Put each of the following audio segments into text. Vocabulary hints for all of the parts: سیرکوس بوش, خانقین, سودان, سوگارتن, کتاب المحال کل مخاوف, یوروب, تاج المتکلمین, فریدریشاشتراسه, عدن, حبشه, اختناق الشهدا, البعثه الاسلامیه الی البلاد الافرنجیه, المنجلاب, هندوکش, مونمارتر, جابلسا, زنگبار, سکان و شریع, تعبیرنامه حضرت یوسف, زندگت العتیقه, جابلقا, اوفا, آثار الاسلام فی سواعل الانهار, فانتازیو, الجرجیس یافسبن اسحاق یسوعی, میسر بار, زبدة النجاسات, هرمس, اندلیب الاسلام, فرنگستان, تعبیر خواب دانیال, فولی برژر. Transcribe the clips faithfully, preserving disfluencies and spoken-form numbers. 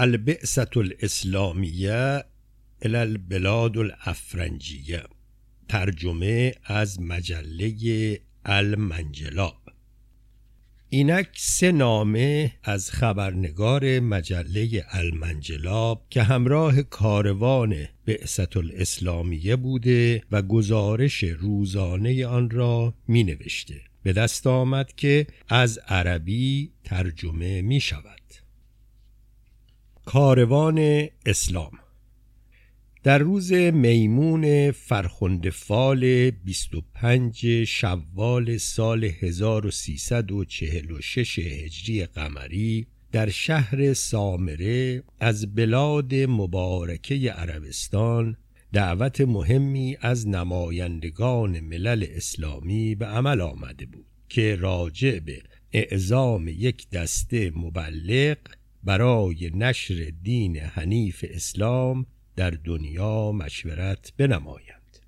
البعثة الاسلامیه الی البلاد الافرنجیه، ترجمه از مجله المنجلاب. اینک سه نامه از خبرنگار مجله المنجلاب که همراه کاروان بعثة الاسلامیه بوده و گزارش روزانه آن را می نوشته، به دست آمد که از عربی ترجمه می شود. کاروان اسلام در روز میمون فرخندفال بیست و پنج شوال سال هزار و سیصد و چهل و شش هجری قمری در شهر سامره از بلاد مبارکه عربستان دعوت مهمی از نمایندگان ملل اسلامی به عمل آمده بود که راجع به اعزام یک دسته مبلغ برای نشر دین حنیف اسلام در دنیا مشورت بنمایند.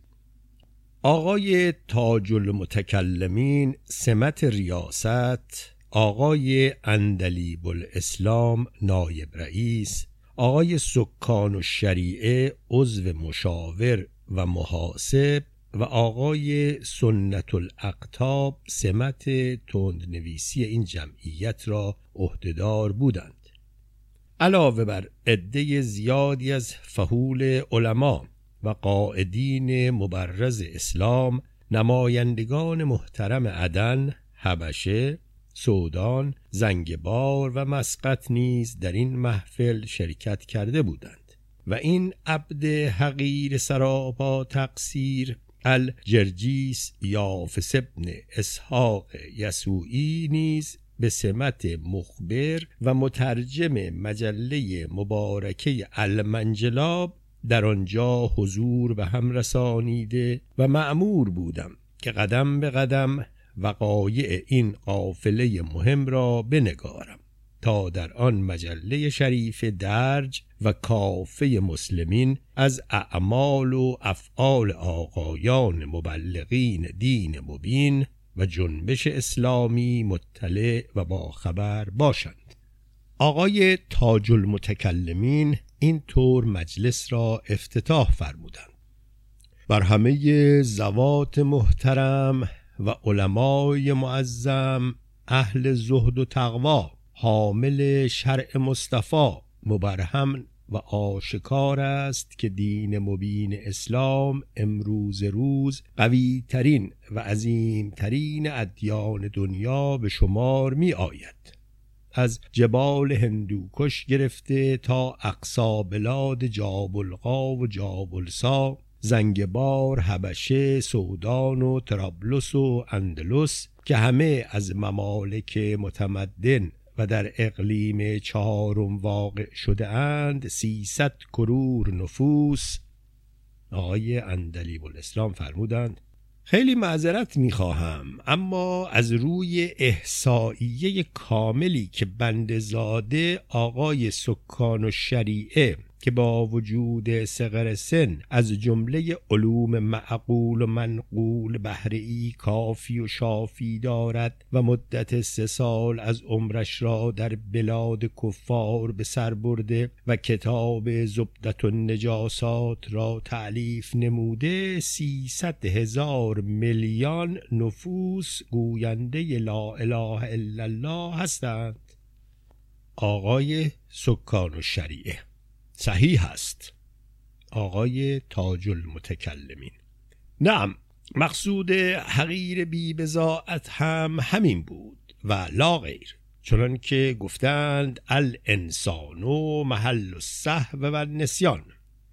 آقای تاج المتکلمین سمت ریاست، آقای اندلیب الاسلام نایب رئیس، آقای سکان و شریع عضو مشاور و محاسب و آقای سنت الاقطاب سمت تندنویسی این جمعیت را عهدهدار بودند، علاوه بر عده زیادی از فحول علما و قائدین مبرز اسلام، نمایندگان محترم عدن، حبشه، سودان، زنگبار و مسقط نیز در این محفل شرکت کرده بودند و این عبد حقیر سراپا تقصیر الجرجیس یافسبن اسحاق یسوعی نیز به سمت مخبر و مترجم مجله مبارکه المنجلاب در آنجا حضور به هم رسانیده و مأمور بودم که قدم به قدم وقایع این قافله مهم را بنگارم تا در آن مجله شریف درج و کافه مسلمین از اعمال و افعال آقایان مبلغین دین مبین و جنبش اسلامی مطلع و باخبر باشند. آقای تاج المتکلمین این طور مجلس را افتتاح فرمودند: بر همه زوات محترم و علمای معظم، اهل زهد و تقوا، حامل شرع مصطفی، مبرهن و آشکار است که دین مبین اسلام امروز روز قوی ترین و عظیم ترین ادیان دنیا به شمار می آید. از جبال هندوکش گرفته تا اقصا بلاد جابلقا و جابلسا، زنگبار، حبشه، سودان و طرابلس و اندلس که همه از ممالک متمدن و در اقلیم چهارم واقع شده اند، سیصد کرور نفوس. آقای اندلیب الاسلام فرمودند: خیلی معذرت میخواهم، اما از روی احصائیه کاملی که بندزاده آقای سکان و شریعه که با وجود صغر سن از جمله علوم معقول و منقول بهره‌ای کافی و شافی دارد و مدت سه سال از عمرش را در بلاد کفار به سر برده و کتاب زبدة النجاسات را تألیف نموده، سیصد هزار میلیون نفوس گوینده لا اله الا الله هستند. آقای سکان و شریعه: صحیح است. آقای تاج المتکلمین: نعم، مقصود حقیر بی بضاعت هم همین بود و لا غیر، چنان که گفتند الانسان و محل السهو و نسیان.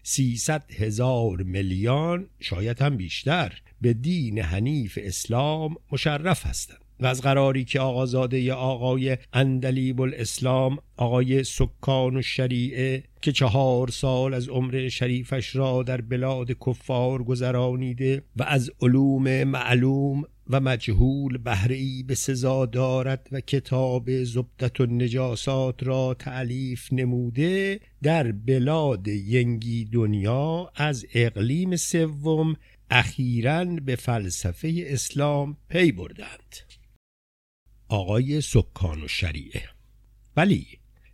سیصد هزار میلیون، شاید هم بیشتر، به دین حنیف اسلام مشرف هستند و از قراری که آقازاده آقای اندلیب الاسلام، آقای سکان و شریعه که چهار سال از عمر شریفش را در بلاد کفار گذرانیده و از علوم معلوم و مجهول بهره‌ای به سزا دارد و کتاب زبدة النجاسات را تألیف نموده، در بلاد ینگی دنیا از اقلیم سوم اخیراً به فلسفه اسلام پی بردند. آقای سکان و شریعه: ولی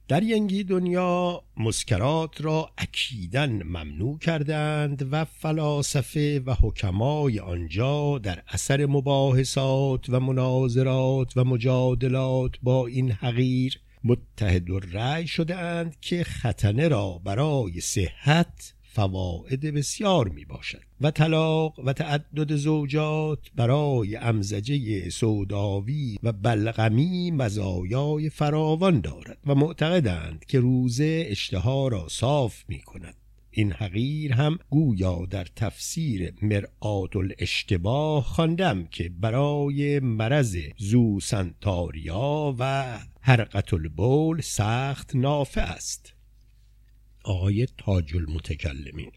در ینگی دنیا مسکرات را اکیداً ممنوع کردند و فلاسفه و حکمای آنجا در اثر مباحثات و مناظرات و مجادلات با این حقیر متحد الرأی شدند که ختنه را برای صحت فواید بسیار می باشد و طلاق و تعدد زوجات برای امزجه سوداوی و بلغمی مزایای فراوان دارد و معتقدند که روزه اشتها را صاف می کند. این حقیر هم گویا در تفسیر مرآة الاشتباه خواندم که برای مرض زوسنتاریا و حرقة البول سخت نافع است. آقای تاج المتکلمین: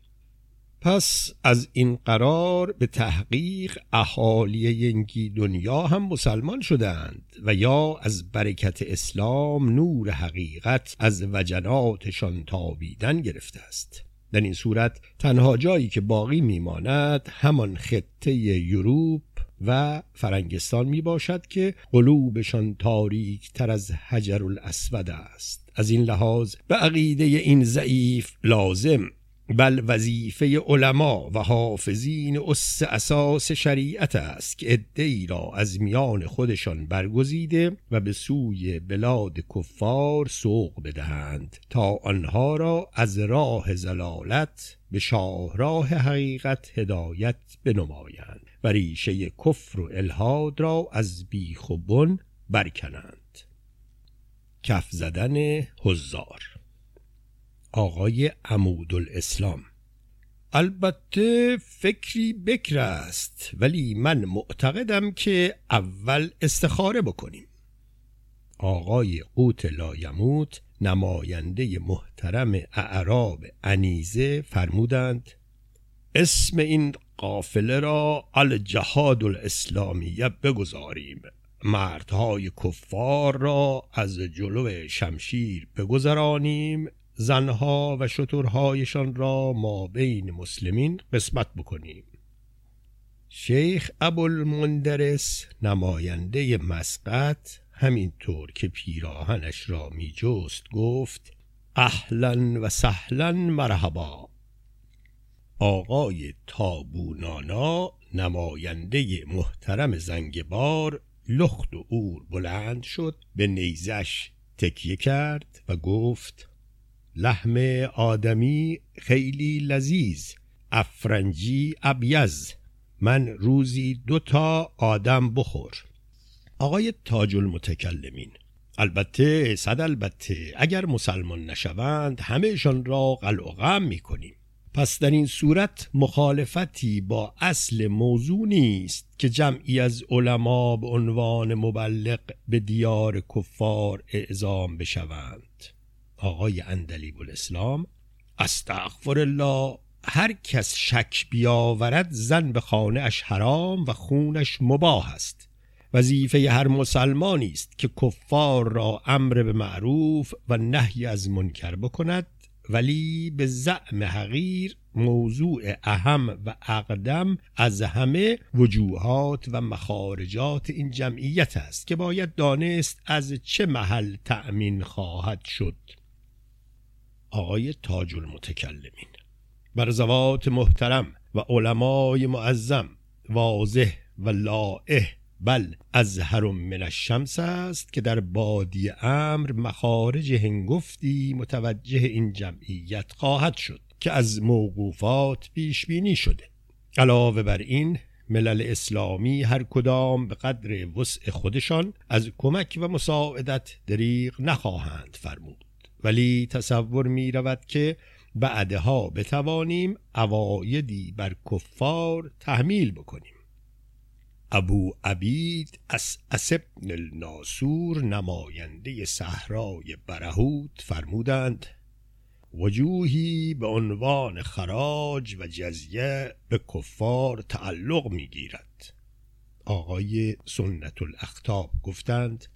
پس از این قرار به تحقیق اهالی ینگی دنیا هم مسلمان شدند و یا از برکت اسلام نور حقیقت از وجناتشان تابیدن گرفته است. در این صورت تنها جایی که باقی میماند همان خطه یوروب و فرنگستان می باشد که قلوبشان تاریک تر از حجر الاسود است. از این لحاظ به عقیده این ضعیف لازم بل وظیفه علما و حافظین اس اساس شریعت است که عده‌ای را از میان خودشان برگزیده و به سوی بلاد کفار سوق بدهند تا آنها را از راه ضلالت به شاهراه حقیقت هدایت بنمایند و ریشه کفر و الحاد را از بیخ و بن برکنند. کف زدن حضار. آقای عمود الاسلام: البته فکری بکر است، ولی من معتقدم که اول استخاره بکنیم. آقای قوت لایموت نماینده محترم اعراب انیزه فرمودند: اسم این قافله را الجهاد الاسلامیه بگذاریم، مردهای کفار را از جلو شمشیر بگذرانیم، زنها و شترهایشان را ما بین مسلمین قسمت بکنیم. شیخ ابوالمندرس نماینده مسقط همینطور که پیراهنش را می جست گفت: اهلا و سهلا مرحبا. آقای تابونانا نماینده محترم زنگبار لخت و اور بلند شد، به نیزش تکیه کرد و گفت: لحم آدمی خیلی لذیذ، افرنجی ابیز، من روزی دو تا آدم بخور. آقای تاج المتکلمین: البته صد البته، اگر مسلمان نشوند همهشان را قلعقم میکنیم. پس در این صورت مخالفتی با اصل موضوع نیست که جمعی از علما به عنوان مبلغ به دیار کفار اعزام بشوند. آقای اندلیب الاسلام: استغفر الله، هر کس شک بیاورد زن به خانه اش حرام و خونش مباح است. وظیفه هر مسلمانی است که کفار را امر به معروف و نهی از منکر بکند، ولی به زعم حقیر موضوع اهم و اقدم از همه وجوهات و مخارجات این جمعیت است که باید دانست از چه محل تأمین خواهد شد. آقای تاج المتکلمین: بر زوات محترم و علمای معظم واضح و لائح بل از هرم من الشمس است که در بادی امر مخارج هنگفتی متوجه این جمعیت خواهد شد که از موقوفات پیش بینی شده. علاوه بر این ملل اسلامی هر کدام به قدر وسع خودشان از کمک و مساعدت دریغ نخواهند فرمود، ولی تصور می رود که بعدها بتوانیم عوایدی بر کفار تحمیل بکنیم. ابو عبید اسعس بن الناصور نماینده صحرای برهوت فرمودند: وجوهی به عنوان خراج و جزیه به کفار تعلق می گیرد. آقای سنت الاقطاب گفتند: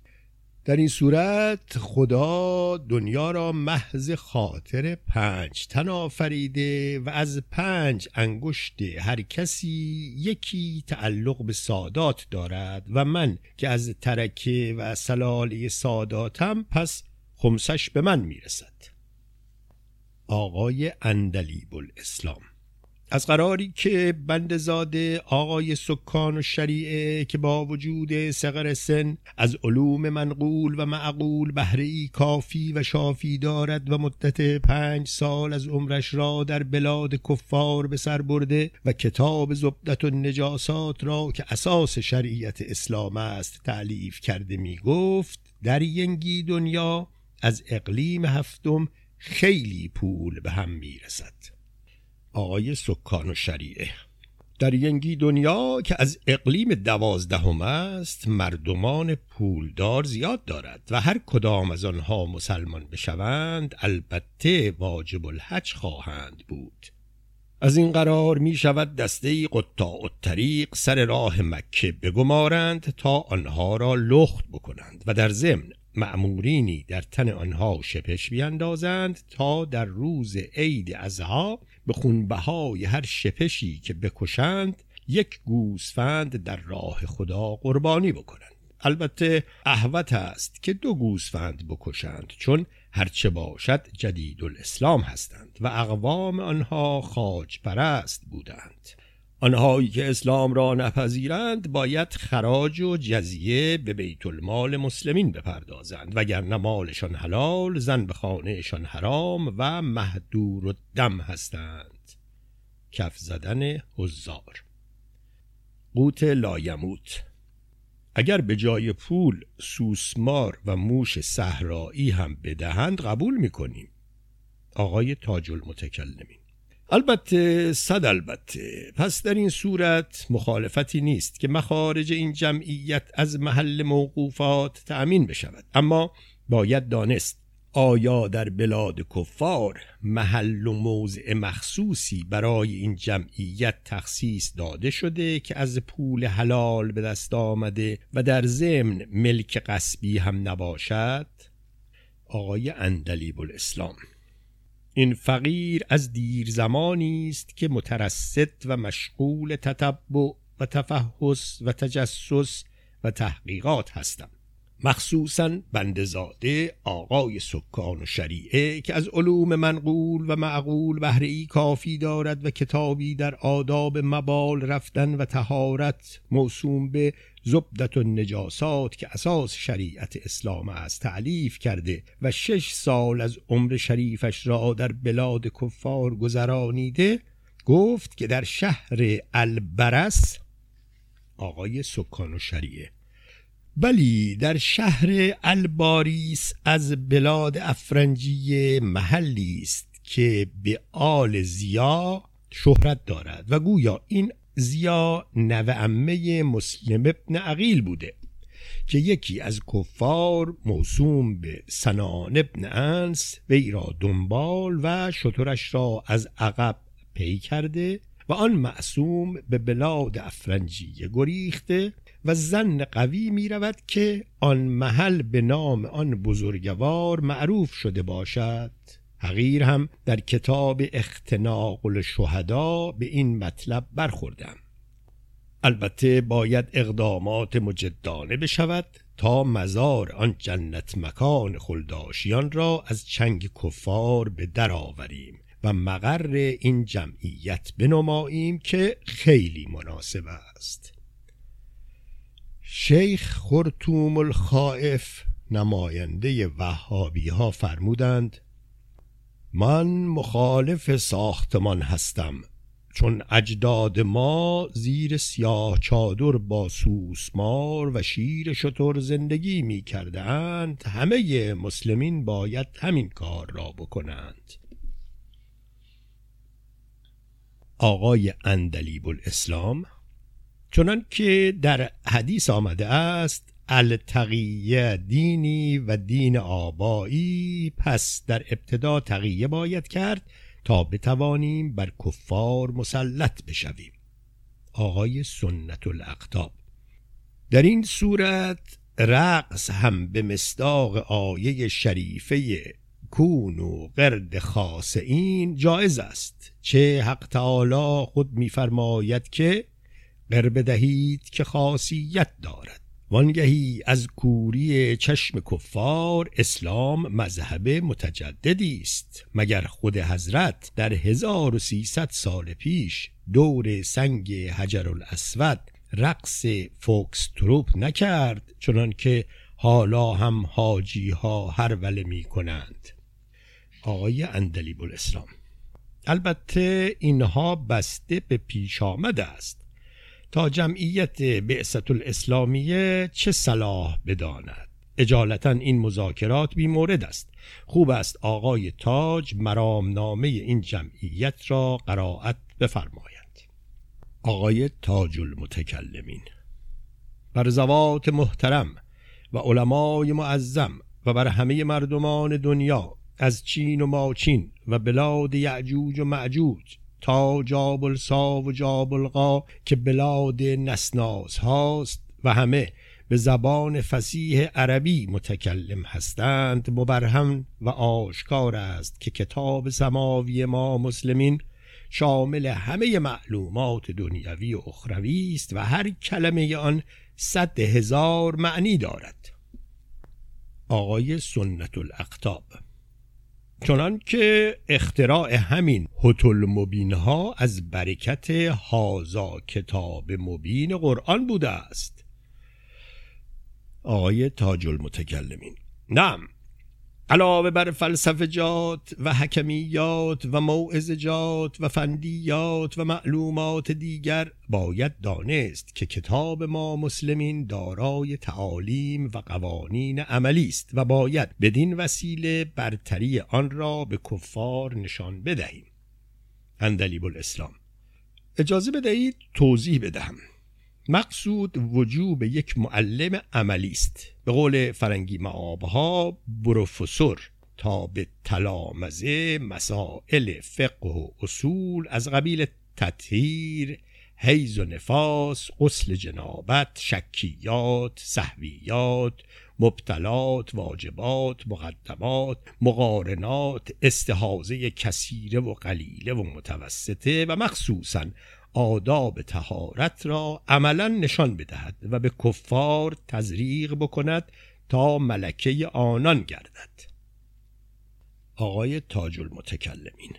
در این صورت خدا دنیا را محض خاطر پنج تن آفریده و از پنج انگشت هر کسی یکی تعلق به سادات دارد و من که از ترکه و سلاله ساداتم، پس خمسش به من میرسد. آقای اندلیب الاسلام: از قراری که بندزاده آقای سکان و شریع که با وجود صغر سن از علوم منقول و معقول بهره‌ای کافی و شافی دارد و مدت پنج سال از عمرش را در بلاد کفار به سر برده و کتاب زبدة النجاسات را که اساس شریعت اسلام است تألیف کرده، می گفت در ینگی دنیا از اقلیم هفتم خیلی پول به هم می رسد. آقای سکان و شریعه: در ینگی دنیا که از اقلیم دوازدهم است مردمان پولدار زیاد دارد و هر کدام از آنها مسلمان بشوند البته واجب الحج خواهند بود. از این قرار می شود دسته قطاع الطریق سر راه مکه بگمارند تا آنها را لخت بکنند و در ضمن مأمورینی در تن آنها شپش بیندازند تا در روز عید اضحی به خونبهای هر شپشی که بکشند یک گوسفند در راه خدا قربانی بکنند. البته احوط است که دو گوسفند بکشند، چون هرچه باشد جدید الاسلام هستند و اقوام آنها خاج پرست بودند. آنهایی که اسلام را نپذیرند باید خراج و جزیه به بیت المال مسلمین بپردازند، وگرنه مالشان حلال، زن به خانهشان حرام و مهدور الدم هستند. کف زدن حضار. قوت لایموت: اگر به جای پول سوسمار و موش صحرایی هم بدهند قبول می‌کنیم. آقای تاج المتکلمین: البته صد البته. پس در این صورت مخالفتی نیست که مخارج این جمعیت از محل موقوفات تأمین بشود، اما باید دانست آیا در بلاد کفار محل و موضع مخصوصی برای این جمعیت تخصیص داده شده که از پول حلال به دست آمده و در ضمن ملک غصبی هم نباشد؟ آقای اندلیب الاسلام: این فقیر از دیر زمانی است که مترصد و مشغول تتبع و تفحص و تجسس و تحقیقات هستم، مخصوصاً بندزاده آقای سکان و شریعه که از علوم منقول و معقول بهره‌ای کافی دارد و کتابی در آداب مبال رفتن و طهارت موسوم به زبدة النجاسات که اساس شریعت اسلام است تألیف کرده و شش سال از عمر شریفش را در بلاد کفار گذرانیده، گفت که در شهر الباریس. آقای سکان و شریعه: بلی، در شهر الباریس از بلاد افرنجی محلی است که به آل زیا شهرت دارد و گویا این زیا نوه عمه مسلم ابن عقیل بوده که یکی از کفار موسوم به سنان ابن انس وی را دنبال و شترش را از عقب پی کرده و آن معصوم به بلاد افرنجی گریخته و زن قوی می رود که آن محل به نام آن بزرگوار معروف شده باشد. حقیر هم در کتاب اختناق الشهدا به این مطلب برخوردم. البته باید اقدامات مجدانه بشود تا مزار آن جنت مکان خلداشیان را از چنگ کفار به در آوریم و مقر این جمعیت بنماییم که خیلی مناسب است. شیخ خرطوم الخائف نماینده وهابی ها فرمودند: من مخالف ساختمان هستم، چون اجداد ما زیر سیاه چادر با سوسمار و شیر شتر زندگی می کردند. همه مسلمین باید همین کار را بکنند. آقای اندلیب الاسلام: چنان که در حدیث آمده است التقیه دینی و دین آبایی، پس در ابتدا تقیه باید کرد تا بتوانیم بر کفار مسلط بشویم. آقای سنت الاقطاب: در این صورت رقص هم به مصداق آیه شریفه کون و قرد خاص این جایز است، چه حق تعالی خود می فرماید که قرب دهید که خاصیت دارد. وانگهی از کوری چشم کفار اسلام مذهب متجددی است، مگر خود حضرت در هزار و سیصد سال پیش دور سنگ حجر الاسود رقص فوکس تروپ نکرد چنان که حالا هم حاجی ها هروله می کنند. آقای اندلیب الاسلام: البته اینها بسته به پیش آمده است، تا جمعیت بعثت الاسلامیه چه صلاح بداند. اجالتا این مذاکرات بی مورد است. خوب است آقای تاج مرامنامه این جمعیت را قرائت بفرمایند. آقای تاج المتکلمین: بر زوات محترم و علمای معظم و بر همه مردمان دنیا از چین و ماچین و بلاد یعجوج و معجوج تا جابلسا و جابلقا که بلاد نسناس هاست و همه به زبان فصیح عربی متکلم هستند، مبرهم و آشکار است که کتاب سماوی ما مسلمین شامل همه معلومات دنیوی و اخروی است و هر کلمه آن صد هزار معنی دارد. آقای سنت الاقطاب: چنان که اختراع همین هتل مبین ها از برکت هازا کتاب مبین قرآن بوده است. آقای تاج المتکلمین: نعم، علاوه بر فلسفجات و حکمیات و موعظجات و فندیات و معلومات دیگر باید دانست که کتاب ما مسلمین دارای تعالیم و قوانین عملی است و باید بدین وسیله برتری آن را به کفار نشان بدهیم. اندلیب الاسلام: اجازه بدهید توضیح بدهم. مقصود وجوب یک معلم عملی است، به قول فرنگی معابها پروفسور تا به تلامزه مسائل فقه و اصول از قبیل تطهیر، حیض و نفاس، غسل جنابت، شکیات، سهویات، مبتلات، واجبات، مقدمات، مقارنات، استحاضه کثیره و قلیله و متوسطه و مخصوصاً آداب طهارت را عملا نشان بدهد و به کفار تزریق بکند تا ملکه آنان گردد. آقای تاج المتکلمین: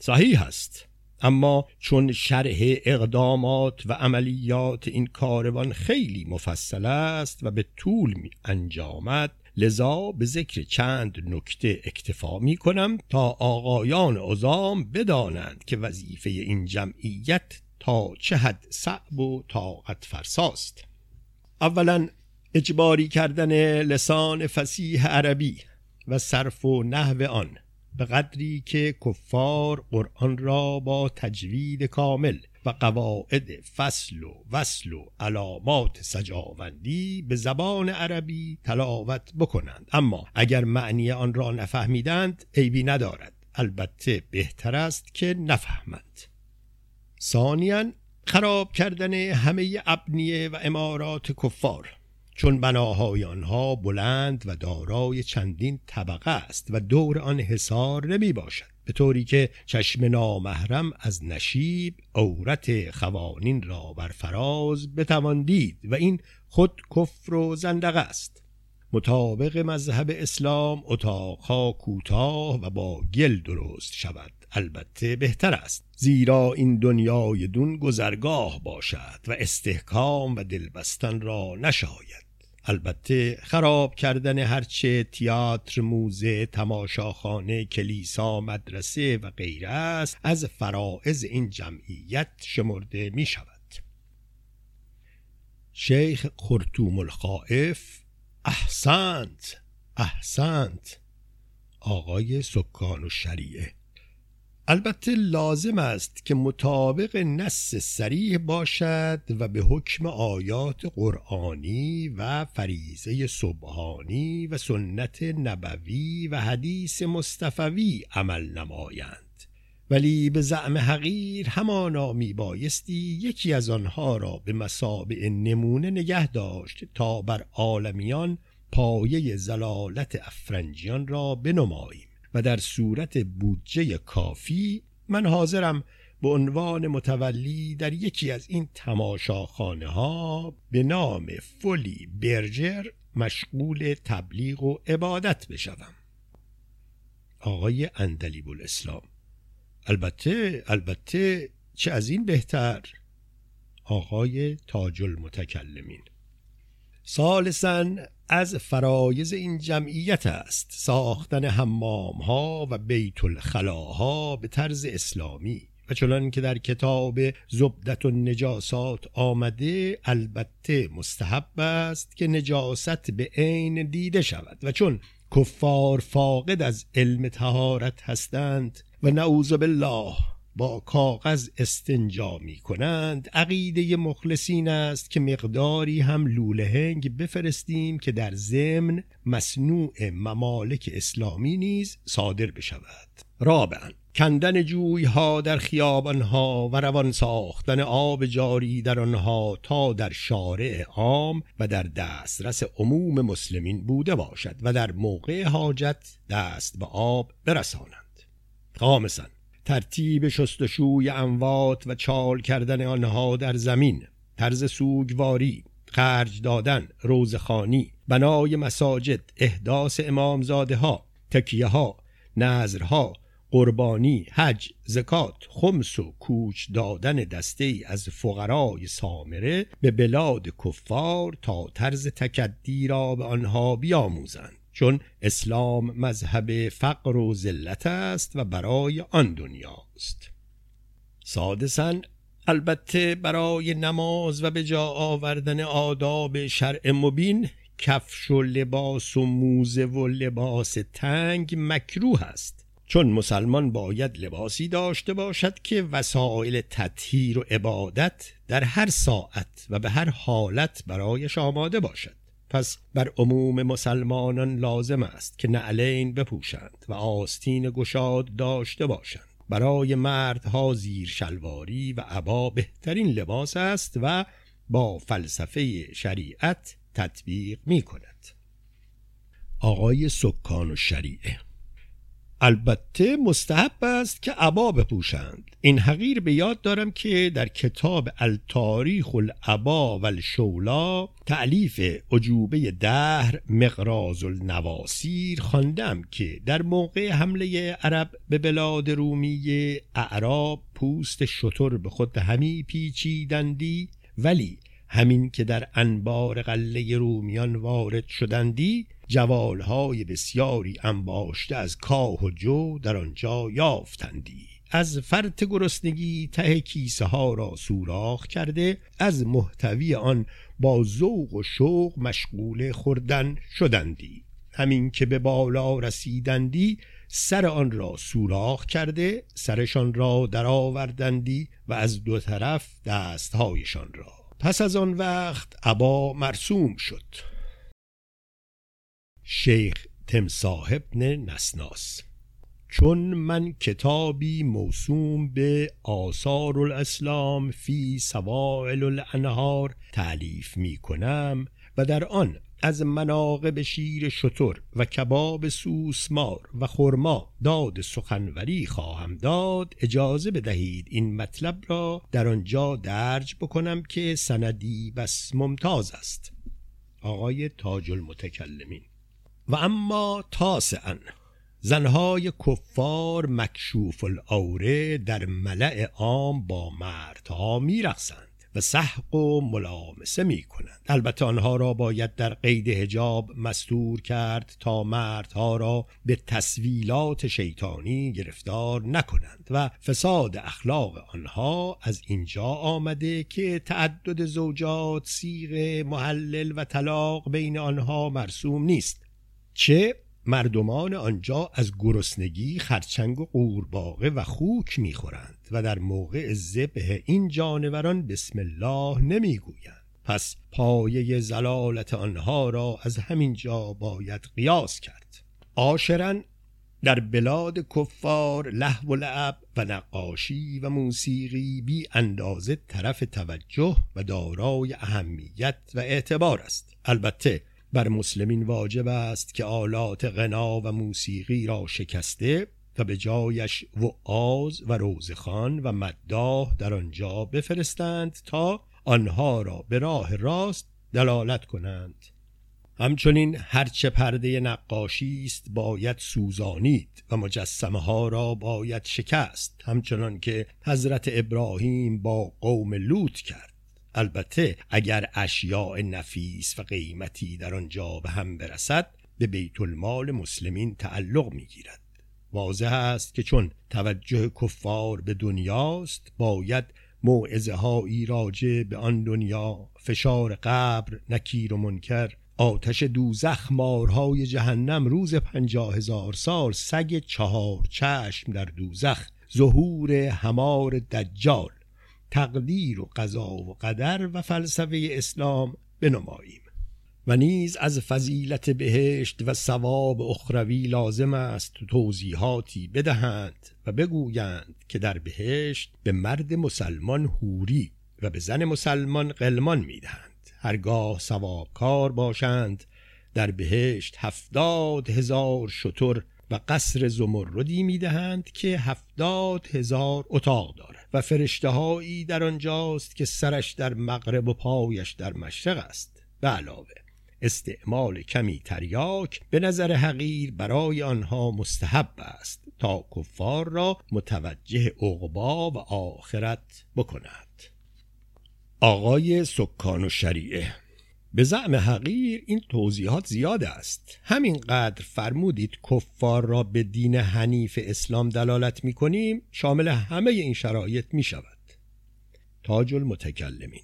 صحیح است، اما چون شرح اقدامات و عملیات این کاروان خیلی مفصل است و به طول می انجامد، لذا به ذکر چند نکته اکتفا می کنم تا آقایان عظام بدانند که وظیفه این جمعیت تا چه حد صعب و طاقت فرساست. اولا، اجباری کردن لسان فصیح عربی و صرف و نحو آن به قدری که کفار قرآن را با تجوید کامل و قواعد فصل و وصل و علامات سجاوندی به زبان عربی تلاوت بکنند، اما اگر معنی آن را نفهمیدند عیبی ندارد، البته بهتر است که نفهمند. ثانیاً، خراب کردن همه ابنیه و عمارات کفار، چون بناهای آنها بلند و دارای چندین طبقه است و دور آن حصار نمی باشد، به طوری که چشم نامحرم از نشیب عورت خوانین را بر فراز بتوان دید و این خود کفر و زندقه است. مطابق مذهب اسلام اتاقها کوتاه و با گل درست شود، البته بهتر است، زیرا این دنیای دون گذرگاه باشد و استحکام و دلبستن را نشاید. البته خراب کردن هرچه تئاتر، موزه، تماشاخانه، کلیسا، مدرسه و غیره است از فرائض این جمعیت شمرده می شود. شیخ خرطوم الخائف: احسنت، احسنت. آقای سکان و شریع: البته لازم است که مطابق نص صریح باشد و به حکم آیات قرآنی و فریضه سبحانی و سنت نبوی و حدیث مصطفوی عمل نمایند، ولی به زعم حقیر همانا می بایستی یکی از آنها را به مثابه نمونه نگه داشت تا بر عالمیان پایه زلالت افرنجیان را بنماییم و در صورت بودجه کافی من حاضرم به عنوان متولی در یکی از این تماشاخانه ها به نام فولی برژر مشغول تبلیغ و عبادت بشوم. آقای اندلیب الاسلام: البته البته، چه از این بهتر؟ آقای تاج المتکلمین: ثالثاً از فرایض این جمعیت است ساختن حمام ها و بیت الخلاها به طرز اسلامی، و چنان که در کتاب زبدة النجاسات آمده البته مستحب است که نجاست به عین دیده شود، و چون کفار فاقد از علم طهارت هستند و نعوذ بالله با کاغذ استنجا می کنند، عقیده مخلصین است که مقداری هم لولهنگ بفرستیم که در ضمن مصنوع ممالک اسلامی نیز صادر بشود. رابعاً کندن جوی‌ها در خیابان‌ها و روان ساختن آب جاری در آنها تا در شارع عام و در دسترس عموم مسلمین بوده باشد و در موقع حاجت دست به آب برسانند. خامساً ترتیب شستشوی اموات و چال کردن آنها در زمین، طرز سوگواری، خرج دادن، روزخانی، بنای مساجد، احداث امامزاده ها، تکیه ها، نذرها، قربانی، حج، زکات، خمس و کوچ دادن دسته ای از فقرای سامره به بلاد کفار تا طرز تکدی را به آنها بیاموزند، چون اسلام مذهب فقر و ذلت است و برای آن دنیاست. سادساً البته برای نماز و به جا آوردن آداب شرع مبین کفش و لباس و موزه و لباس تنگ مکروه است، چون مسلمان باید لباسی داشته باشد که وسایل تطهیر و عبادت در هر ساعت و به هر حالت برایش آماده باشد. پس بر عموم مسلمانان لازم است که نعلین بپوشند و آستین گشاد داشته باشند. برای مردها زیر شلواری و عبا بهترین لباس است و با فلسفه شریعت تطبیق می کند. آقای سکان و شریع: البته مستحب است که عبا بپوشند. این حقیر به یاد دارم که در کتاب التاریخ العبا والشولا تألیف عجوبه دهر مقراض النواصیر خواندم که در موقع حمله عرب به بلاد رومی اعراب پوست شتر به خود همی پیچیدندی، ولی همین که در انبار قلعه رومیان وارد شدندی جوالهای بسیاری انباشته از کاه و جو در آنجا یافتندی، از فرط گرسنگی ته کیسه ها را سوراخ کرده از محتوی آن با ذوق و شوق مشغول خوردن شدندی، همین که به بالا رسیدندی سر آن را سوراخ کرده سرشان را در آوردندی و از دو طرف دستهایشان را. پس از آن وقت عبا مرسوم شد. شیخ تمساح بن نسناس: چون من کتابی موسوم به آثار الاسلام فی سواعل الانهار تالیف می کنم و در آن از مناقب شیر شتر و کباب سوسمار و خرما داد سخنوری خواهم داد، اجازه بدهید این مطلب را در آنجا درج بکنم که سندی بس ممتاز است. آقای تاج المتکلمین: و اما تاسعاً زنهای کفار مکشوف العوره در ملأ عام با مردها می رقصند و سحق و ملامسه می کنند. البته آنها را باید در قید حجاب مستور کرد تا مردها را به تسویلات شیطانی گرفتار نکنند و فساد اخلاق آنها از اینجا آمده که تعدد زوجات، صیغه محلل و طلاق بین آنها مرسوم نیست، چه مردمان آنجا از گرسنگی خرچنگ و قورباغه و خوک میخورند و در موقع ذبح این جانوران بسم الله نمیگویند. پس پایه زلالت آنها را از همین جا باید قیاس کرد. عاشراً در بلاد کفار لهو و لعب و نقاشی و موسیقی بی اندازه طرف توجه و دارای اهمیت و اعتبار است. البته بر مسلمین واجب است که آلات غنا و موسیقی را شکسته تا به جایش وعاظ و روزخان و مداح در آنجا بفرستند تا آنها را به راه راست دلالت کنند. همچنین هرچه پرده نقاشی است باید سوزانید و مجسمه ها را باید شکست، همچنان که حضرت ابراهیم با قوم لوط کرد. البته اگر اشیاء نفیس و قیمتی در آنجا به هم برسد به بیت المال مسلمین تعلق می‌گیرد. واضح است که چون توجه کفار به دنیاست باید موعظه هایی راجع به آن دنیا، فشار قبر، نکیر و منکر، آتش دوزخ، مارهای جهنم، روز پنجاه هزار سال، سگ چهار چشم در دوزخ، ظهور حمار دجال، تقدیر و قضا و قدر و فلسفه اسلام بنماییم. و نیز از فضیلت بهشت و ثواب اخروی لازم است توضیحاتی بدهند و بگویند که در بهشت به مرد مسلمان حوری و به زن مسلمان قلمان میدهند. هرگاه ثوابکار باشند در بهشت هفتاد هزار شتر و قصر زمردی میدهند که هفتاد هزار اتاق دارد و فرشتهایی در آنجاست که سرش در مغرب و پایش در مشرق است. به علاوه استعمال کمی تریاک به نظر حقیر برای آنها مستحب است تا کفار را متوجه عقبا و آخرت بکند. آقای سکان و شریع: به زعم حقیر این توضیحات زیاد است. همینقدر فرمودید کفار را به دین حنیف اسلام دلالت می کنیم شامل همه این شرایط می شود. تاج المتکلمین: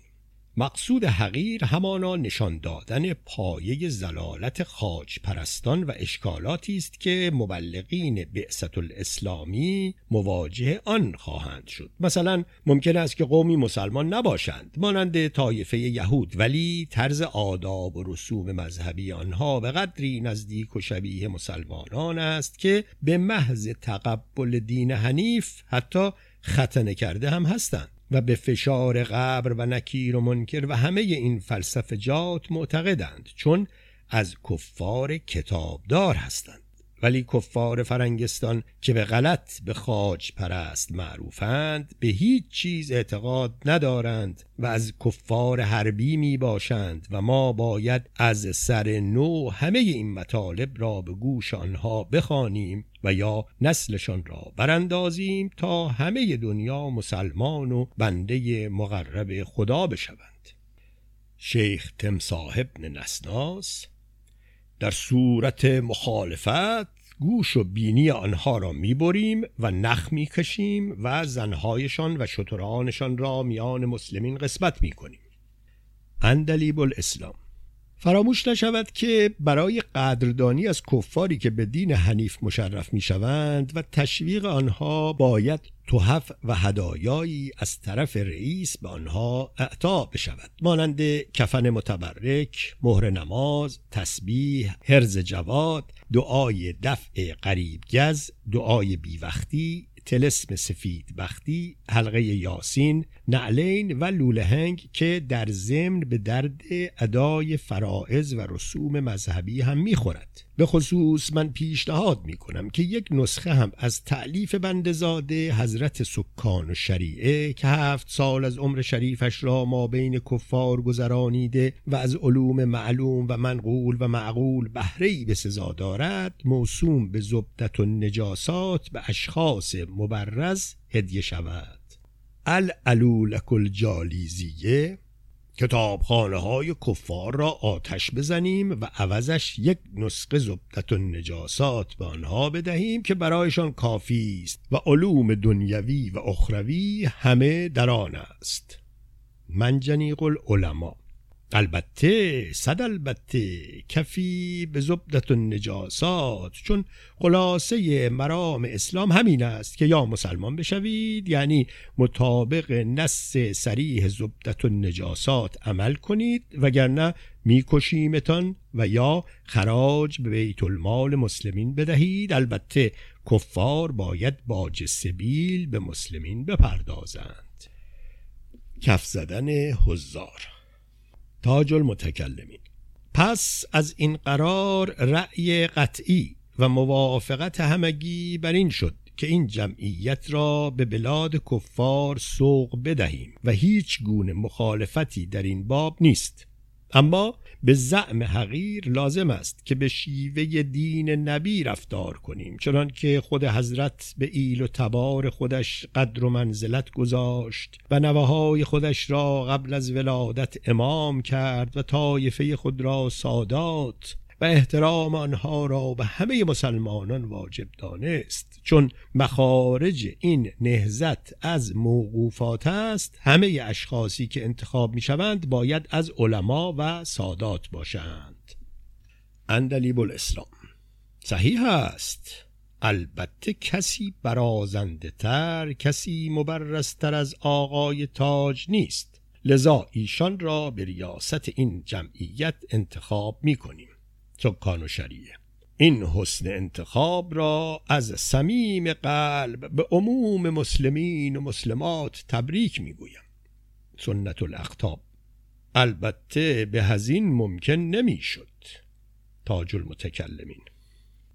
مقصود حقیر همانا نشان دادن پایه زلالت خاج پرستان و اشکالاتی است که مبلغین بعثت الاسلامی مواجه آن خواهند شد. مثلا ممکن است که قومی مسلمان نباشند مانند طایفه یهود، ولی طرز آداب و رسوم مذهبی آنها به قدری نزدیک و شبیه مسلمانان است که به محض تقبل دین حنیف حتی ختنه کرده هم هستند و به فشار قبر و نکیر و منکر و همه این فلسفجات معتقدند، چون از کفار کتابدار هستند. ولی کفار فرنگستان که به غلط به خاج پرست معروفند به هیچ چیز اعتقاد ندارند و از کفار حربی می باشند و ما باید از سر نو همه این مطالب را به گوش آنها بخوانیم و یا نسلشان را براندازیم تا همه دنیا مسلمان و بنده مقرب خدا بشوند. شیخ تمساح بن نسناس: در صورت مخالفت گوش و بینی آنها را میبریم و نخ میکشیم و زنهایشان و شترانشان را میان مسلمین قسمت میکنیم. اندلیب الاسلام: فراموش نشود که برای قدردانی از کفاری که به دین حنیف مشرف میشوند و تشویق آنها باید تحف و هدایایی از طرف رئیس به آنها اعطا بشود، مانند کفن متبرک، مهر نماز، تسبیح، حرز جواد، دعای دفع قریبگز، دعای بیوقتی، تلسم سفید بختی، حلقه یاسین، نعلین و لولهنگ که در ضمن به درد ادای فرائض و رسوم مذهبی هم میخورد. به خصوص من پیشنهاد میکنم که یک نسخه هم از تألیف بندزاده حضرت سکان و شریعه که هفت سال از عمر شریفش را ما بین کفار گذرانیده و از علوم معلوم و منقول و معقول بهره‌ای به سزا دارد، موسوم به زبدة النجاسات به اشخاص مبرز هدیه شود. العلولک الجالیزیه: کتابخانه های کفار را آتش بزنیم و عوضش یک نسخه زبدة النجاسات به آنها بدهیم که برایشان کافی است و علوم دنیوی و اخروی همه در آن است. منجنیق العلما: البته صد البته کفی به زبدة النجاسات، چون خلاصه مرام اسلام همین است که یا مسلمان بشوید، یعنی مطابق نص صریح زبدة النجاسات عمل کنید، وگرنه میکشیمتان و یا خراج به بیت المال مسلمین بدهید. البته کفار باید باج سبیل به مسلمین بپردازند. کف زدن حضار. تاج المتکلمین: پس از این قرار رأی قطعی و موافقت همگی بر این شد که این جمعیت را به بلاد کفار سوق بدهیم و هیچ گونه مخالفتی در این باب نیست. اما به زعم حقیر لازم است که به شیوه دین نبی رفتار کنیم، چنان که خود حضرت به ایل و تبار خودش قدر و منزلت گذاشت و نوه‌های خودش را قبل از ولادت امام کرد و طایفه خود را سادات و احترام آنها را به همه مسلمانان واجب دانست. چون مخارج این نهضت از موقوفات است، همه اشخاصی که انتخاب می شوند باید از علما و سادات باشند. اندلیب الاسلام: صحیح است، البته کسی برازنده تر، کسی مبرزتر از آقای تاج نیست، لذا ایشان را به ریاست این جمعیت انتخاب می کنیم. سکان و شریع: این حسن انتخاب را از صمیم قلب به عموم مسلمین و مسلمات تبریک میگویم. سنت الاقطاب: البته به هزین ممکن نمیشد. تاج المتکلمین: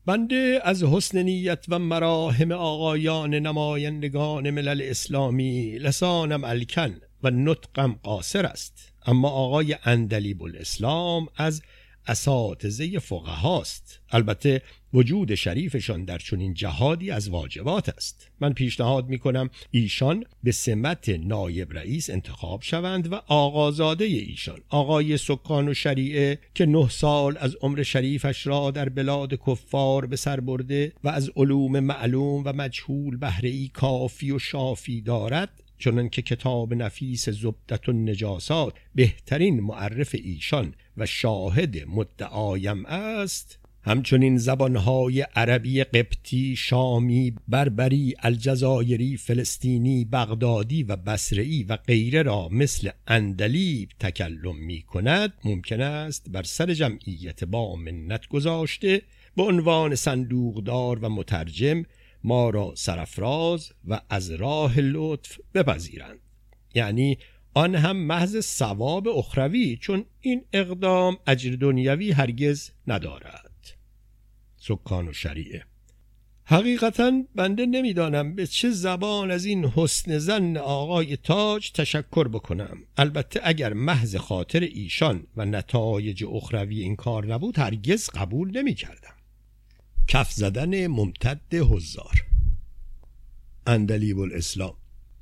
بنده از حسن نیت و مراهم آقایان نمایندگان ملل اسلامی لسانم الکن و نطقم قاصر است، اما آقای اندلیب الاسلام از اساتذه فقهاست، البته وجود شریفشان در چنین جهادی از واجبات است. من پیشنهاد میکنم ایشان به سمت نایب رئیس انتخاب شوند و آقازاده ایشان آقای سکان و شریعه که نه سال از عمر شریفش را در بلاد کفار به سر برده و از علوم معلوم و مجهول بهره‌ای کافی و شافی دارد، چنان که کتاب نفیس زبدة النجاسات بهترین معرف ایشان و شاهد مدعایم است، همچنین زبانهای عربی، قبطی، شامی، بربری، الجزایری، فلسطینی، بغدادی و بصره‌ای و غیره را مثل اندلیب تکلم می کند، ممکن است بر سر جمعیت با منت گذاشته به عنوان صندوقدار و مترجم ما را سرفراز و از راه لطف بپذیرند، یعنی آن هم محض ثواب اخروی، چون این اقدام اجر دنیوی هرگز ندارد. سکان و شریعه: حقیقتاً بنده نمیدانم به چه زبان از این حسن ظن آقای تاج تشکر بکنم، البته اگر محض خاطر ایشان و نتایج اخروی این کار نبود هرگز قبول نمی کردم. کف زدن ممتد حضار. اندلیب الاسلام: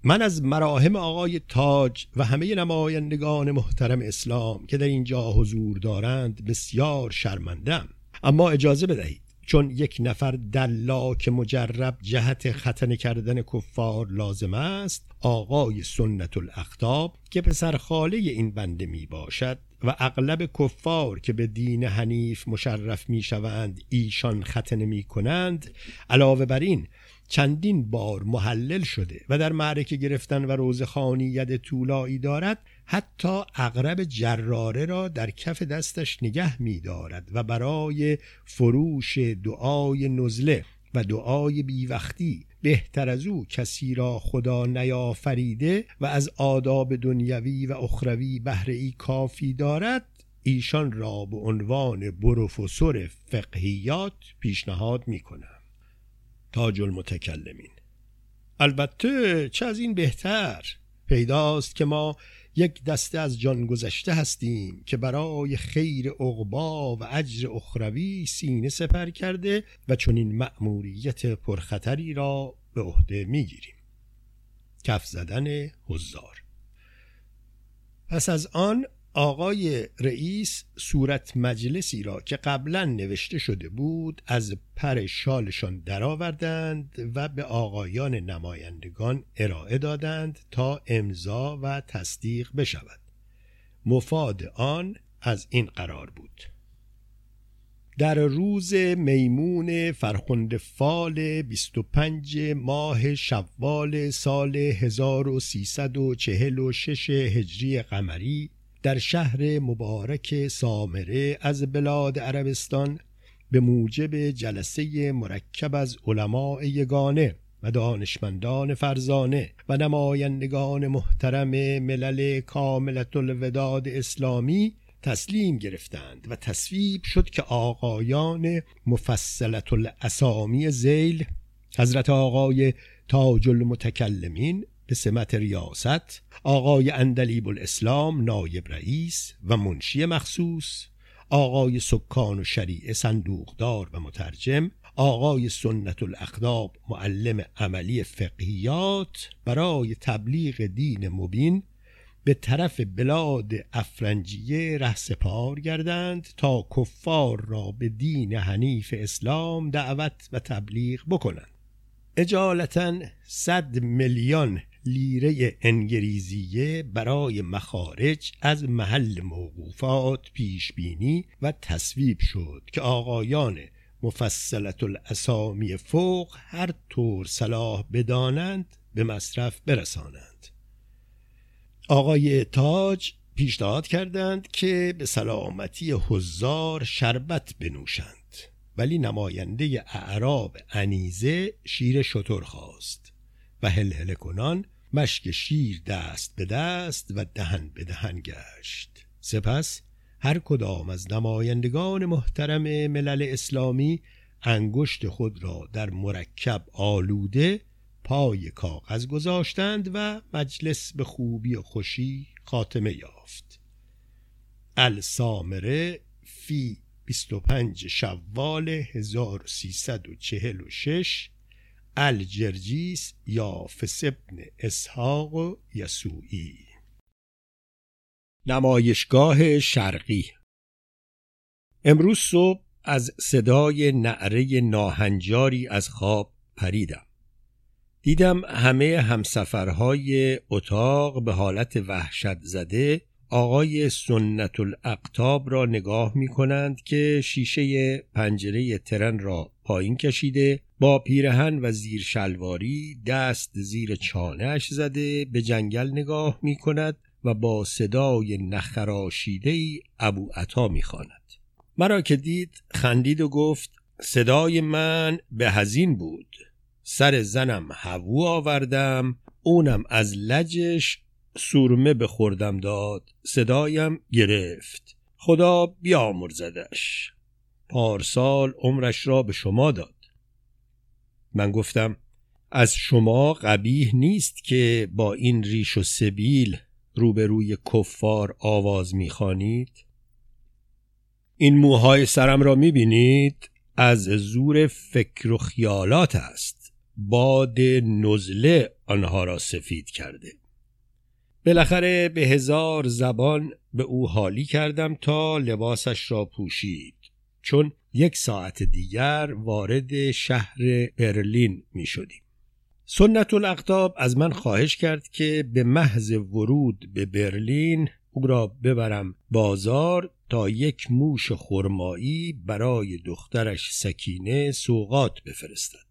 من از مراهم آقای تاج و همه نمایندگان محترم اسلام که در اینجا حضور دارند بسیار شرمندم، اما اجازه بدهید چون یک نفر دلاک مجرب جهت ختنه کردن کفار لازم است، آقای سنت الاقطاب که پسر خاله این بنده می باشد و اغلب کفار که به دین حنیف مشرف می شوند ایشان ختنه می کنند، علاوه بر این چندین بار محلل شده و در معرکه گرفتن و روزخوانی ید طولایی دارد، حتی عقرب جراره را در کف دستش نگه می دارد و برای فروش دعای نزله و دعای بیوقتی بهتر از او کسی را خدا نیافریده و از آداب دنیوی و اخروی بهره‌ای کافی دارد، ایشان را به عنوان پروفسور فقهیات پیشنهاد می کنم. تاج المتکلمین: البته چه از این بهتر، پیداست که ما یک دسته از جان گذشته هستیم که برای خیر عقبا و اجر اخروی سینه سپر کرده و چنین مأموریت پرخطری را به عهده میگیریم. کف زدن حضار. پس از آن آقای رئیس صورت مجلسی را که قبلا نوشته شده بود از پر شالشان درآوردند و به آقایان نمایندگان ارائه دادند تا امضا و تصدیق بشود. مفاد آن از این قرار بود: در روز میمون فرخنده فال بیست و پنج ماه شوال سال هزار و سیصد و چهل و شش هجری قمری در شهر مبارک سامره از بلاد عربستان به موجب جلسه مرکب از علماء یگانه و دانشمندان فرزانه و نمایندگان محترم ملل کاملة الوداد اسلامی تسلیم گرفتند و تصویب شد که آقایان مفصلة الاسامی ذیل حضرت آقای تاج المتکلمین به سمت ریاست، آقای اندلیب الاسلام نایب رئیس و منشی مخصوص، آقای سکان و شریع صندوقدار و مترجم، آقای سنت الاقطاب معلم عملی فقهیات برای تبلیغ دین مبین به طرف بلاد افرنجیه رهسپار گردند تا کفار را به دین حنیف اسلام دعوت و تبلیغ بکنند. اجالتاً صد میلیون لیره انگلیزیه برای مخارج از محل موقوفات پیش بینی و تصویب شد که آقایان مفصلت الاسامی فوق هر طور صلاح بدانند به مصرف برسانند. آقای تاج پیشنهاد کردند که به سلامتی حضار شربت بنوشند، ولی نماینده اعراب انیزه شیر شتر خواست و هلهله کنان مشک شیر دست به دست و دهن به دهن گشت. سپس هر کدام از نمایندگان محترم ملل اسلامی انگشت خود را در مرکب آلوده پای کاغذ گذاشتند و مجلس به خوبی و خوشی خاتمه یافت. سامره فی بیست و پنج شوال هزار و سیصد و چهل و شش، الجرجیس یافسبن اسحاق یسوعی. نمایشگاه شرقی. امروز صبح از صدای نعره ناهنجاری از خواب پریدم. دیدم همه همسفرهای اتاق به حالت وحشت زده آقای سنت الاقطاب را نگاه می کنند که شیشه پنجره ترن را پایین کشیده، با پیرهن و زیر شلواری دست زیر چانهش زده به جنگل نگاه می کند و با صدای نخراشیده‌ای ابوعطا می خواند. مرا که دید خندید و گفت صدای من به حزین بود، سر زنم هوو آوردم، اونم از لجش سورمه بخوردم داد، صدایم گرفت، خدا بیامرزدش، پارسال عمرش را به شما داد. من گفتم از شما قبیح نیست که با این ریش و سبیل روبروی کفار آواز میخوانید؟ این موهای سرم را میبینید؟ از زور فکر و خیالات است، باد نزله آنها را سفید کرده. بالاخره به هزار زبان به او حالی کردم تا لباسش را پوشید، چون یک ساعت دیگر وارد شهر برلین می شدیم. سنت الاقطاب از من خواهش کرد که به محض ورود به برلین او را ببرم بازار تا یک موش خرمایی برای دخترش سکینه سوغات بفرستد.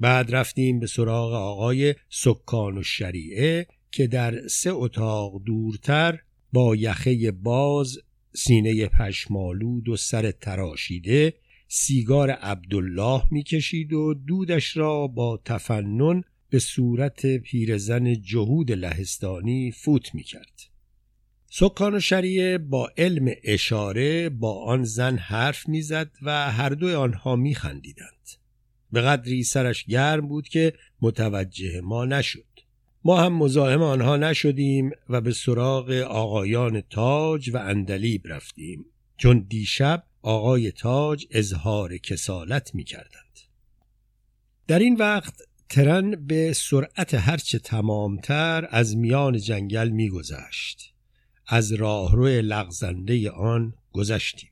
بعد رفتیم به سراغ آقای سکان و شریعه که در سه اتاق دورتر با یخه باز، سینه پشمالود و سر تراشیده سیگار عبدالله میکشید و دودش را با تفنن به صورت پیرزن جهود لهستانی فوت میکرد. سکان و شریعه با علم اشاره با آن زن حرف میزد و هر دوی آنها میخندیدند. به قدری سرش گرم بود که متوجه ما نشد. ما هم مزاحم آنها نشدیم و به سراغ آقایان تاج و اندلیب رفتیم، چون دیشب آقای تاج اظهار کسالت می کردند. در این وقت ترن به سرعت هرچه تمامتر از میان جنگل می گذشت. از راهرو لغزنده آن گذشتیم.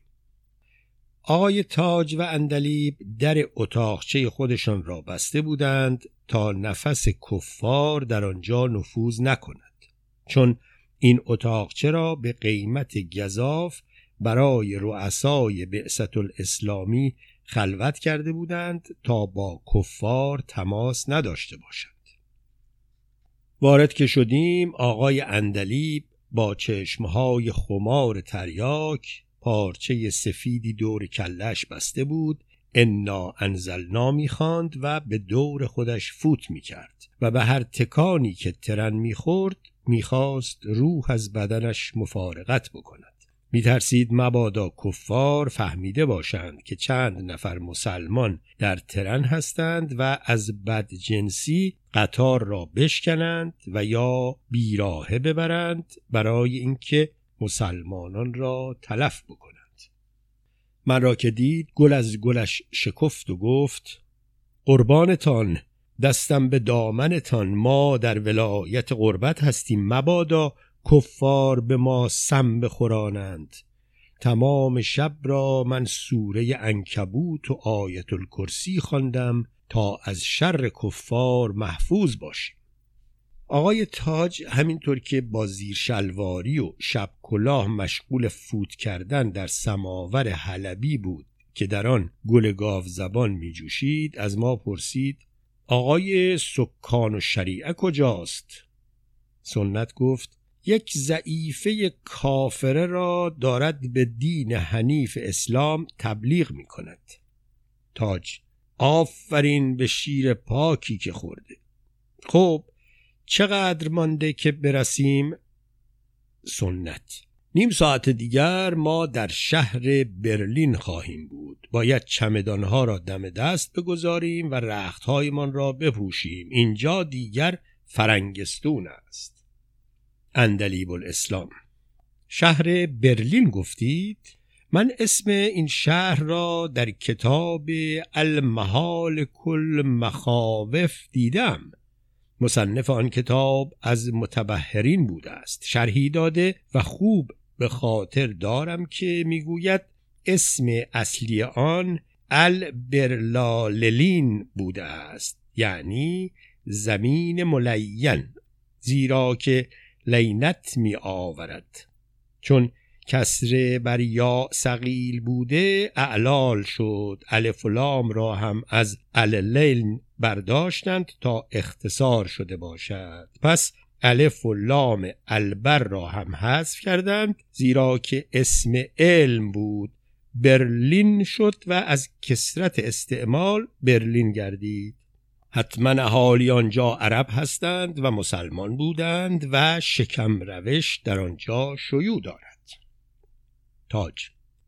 آقای تاج و اندلیب در اتاقچه خودشان را بسته بودند تا نفس کفار در آنجا نفوذ نکند، چون این اتاقچه را به قیمت گزاف برای رؤسای بعثت الاسلامی خلوت کرده بودند تا با کفار تماس نداشته باشند. وارد که شدیم آقای اندلیب با چشمهای خمار تریاک پارچه سفیدی دور کلش بسته بود، انا انزلنا می‌خواند و به دور خودش فوت می‌کرد و به هر تکانی که ترن می‌خورد می‌خواست روح از بدنش مفارقت بکند می‌ترسید مبادا کفار فهمیده باشند که چند نفر مسلمان در ترن هستند و از بدجنسی قطار را بشکنند و یا بیراهه ببرند برای اینکه مسلمانان را تلف بکنند. من را که دید گل از گلش شکفت و گفت قربانتان، دستم به دامنتان، ما در ولایت غربت هستیم، مبادا کفار به ما سم بخورانند. تمام شب را من سوره عنکبوت و آیت الکرسی خواندم تا از شر کفار محفوظ باشیم. آقای تاج همینطور که با زیر شلواری و شب کلاه مشغول فوت کردن در سماور حلبی بود که در آن گل گاو زبان می جوشید، از ما پرسید آقای سکان و شریع کجاست؟ سنت گفت یک ضعیفه کافره را دارد به دین حنیف اسلام تبلیغ می کند. تاج: آفرین به شیر پاکی که خورده. خب چقدر مانده که برسیم؟ سنت: نیم ساعت دیگر ما در شهر برلین خواهیم بود. باید چمدانها را دم دست بگذاریم و رختهایمان را بپوشیم. اینجا دیگر فرنگستان است. اندلیب الاسلام: شهر برلین گفتید؟ من اسم این شهر را در کتاب المحال کل مخاوف دیدم. مصنف آن کتاب از متبحرین بوده است. شرحی داده و خوب به خاطر دارم که میگوید اسم اصلی آن البرلاللین بوده است، یعنی زمین ملین، زیرا که لینت می آورد. چون کسره بر یا ثقیل بوده اعلال شد. الف و لام را هم از اللیل برداشتند تا اختصار شده باشد. پس الف و لام البر را هم حذف کردند، زیرا که اسم علم بود، برلین شد و از کسرت استعمال برلین گردید. حتما اهالی آنجا عرب هستند و مسلمان بودند و شکم روش در آنجا شیوع دارد. تاج: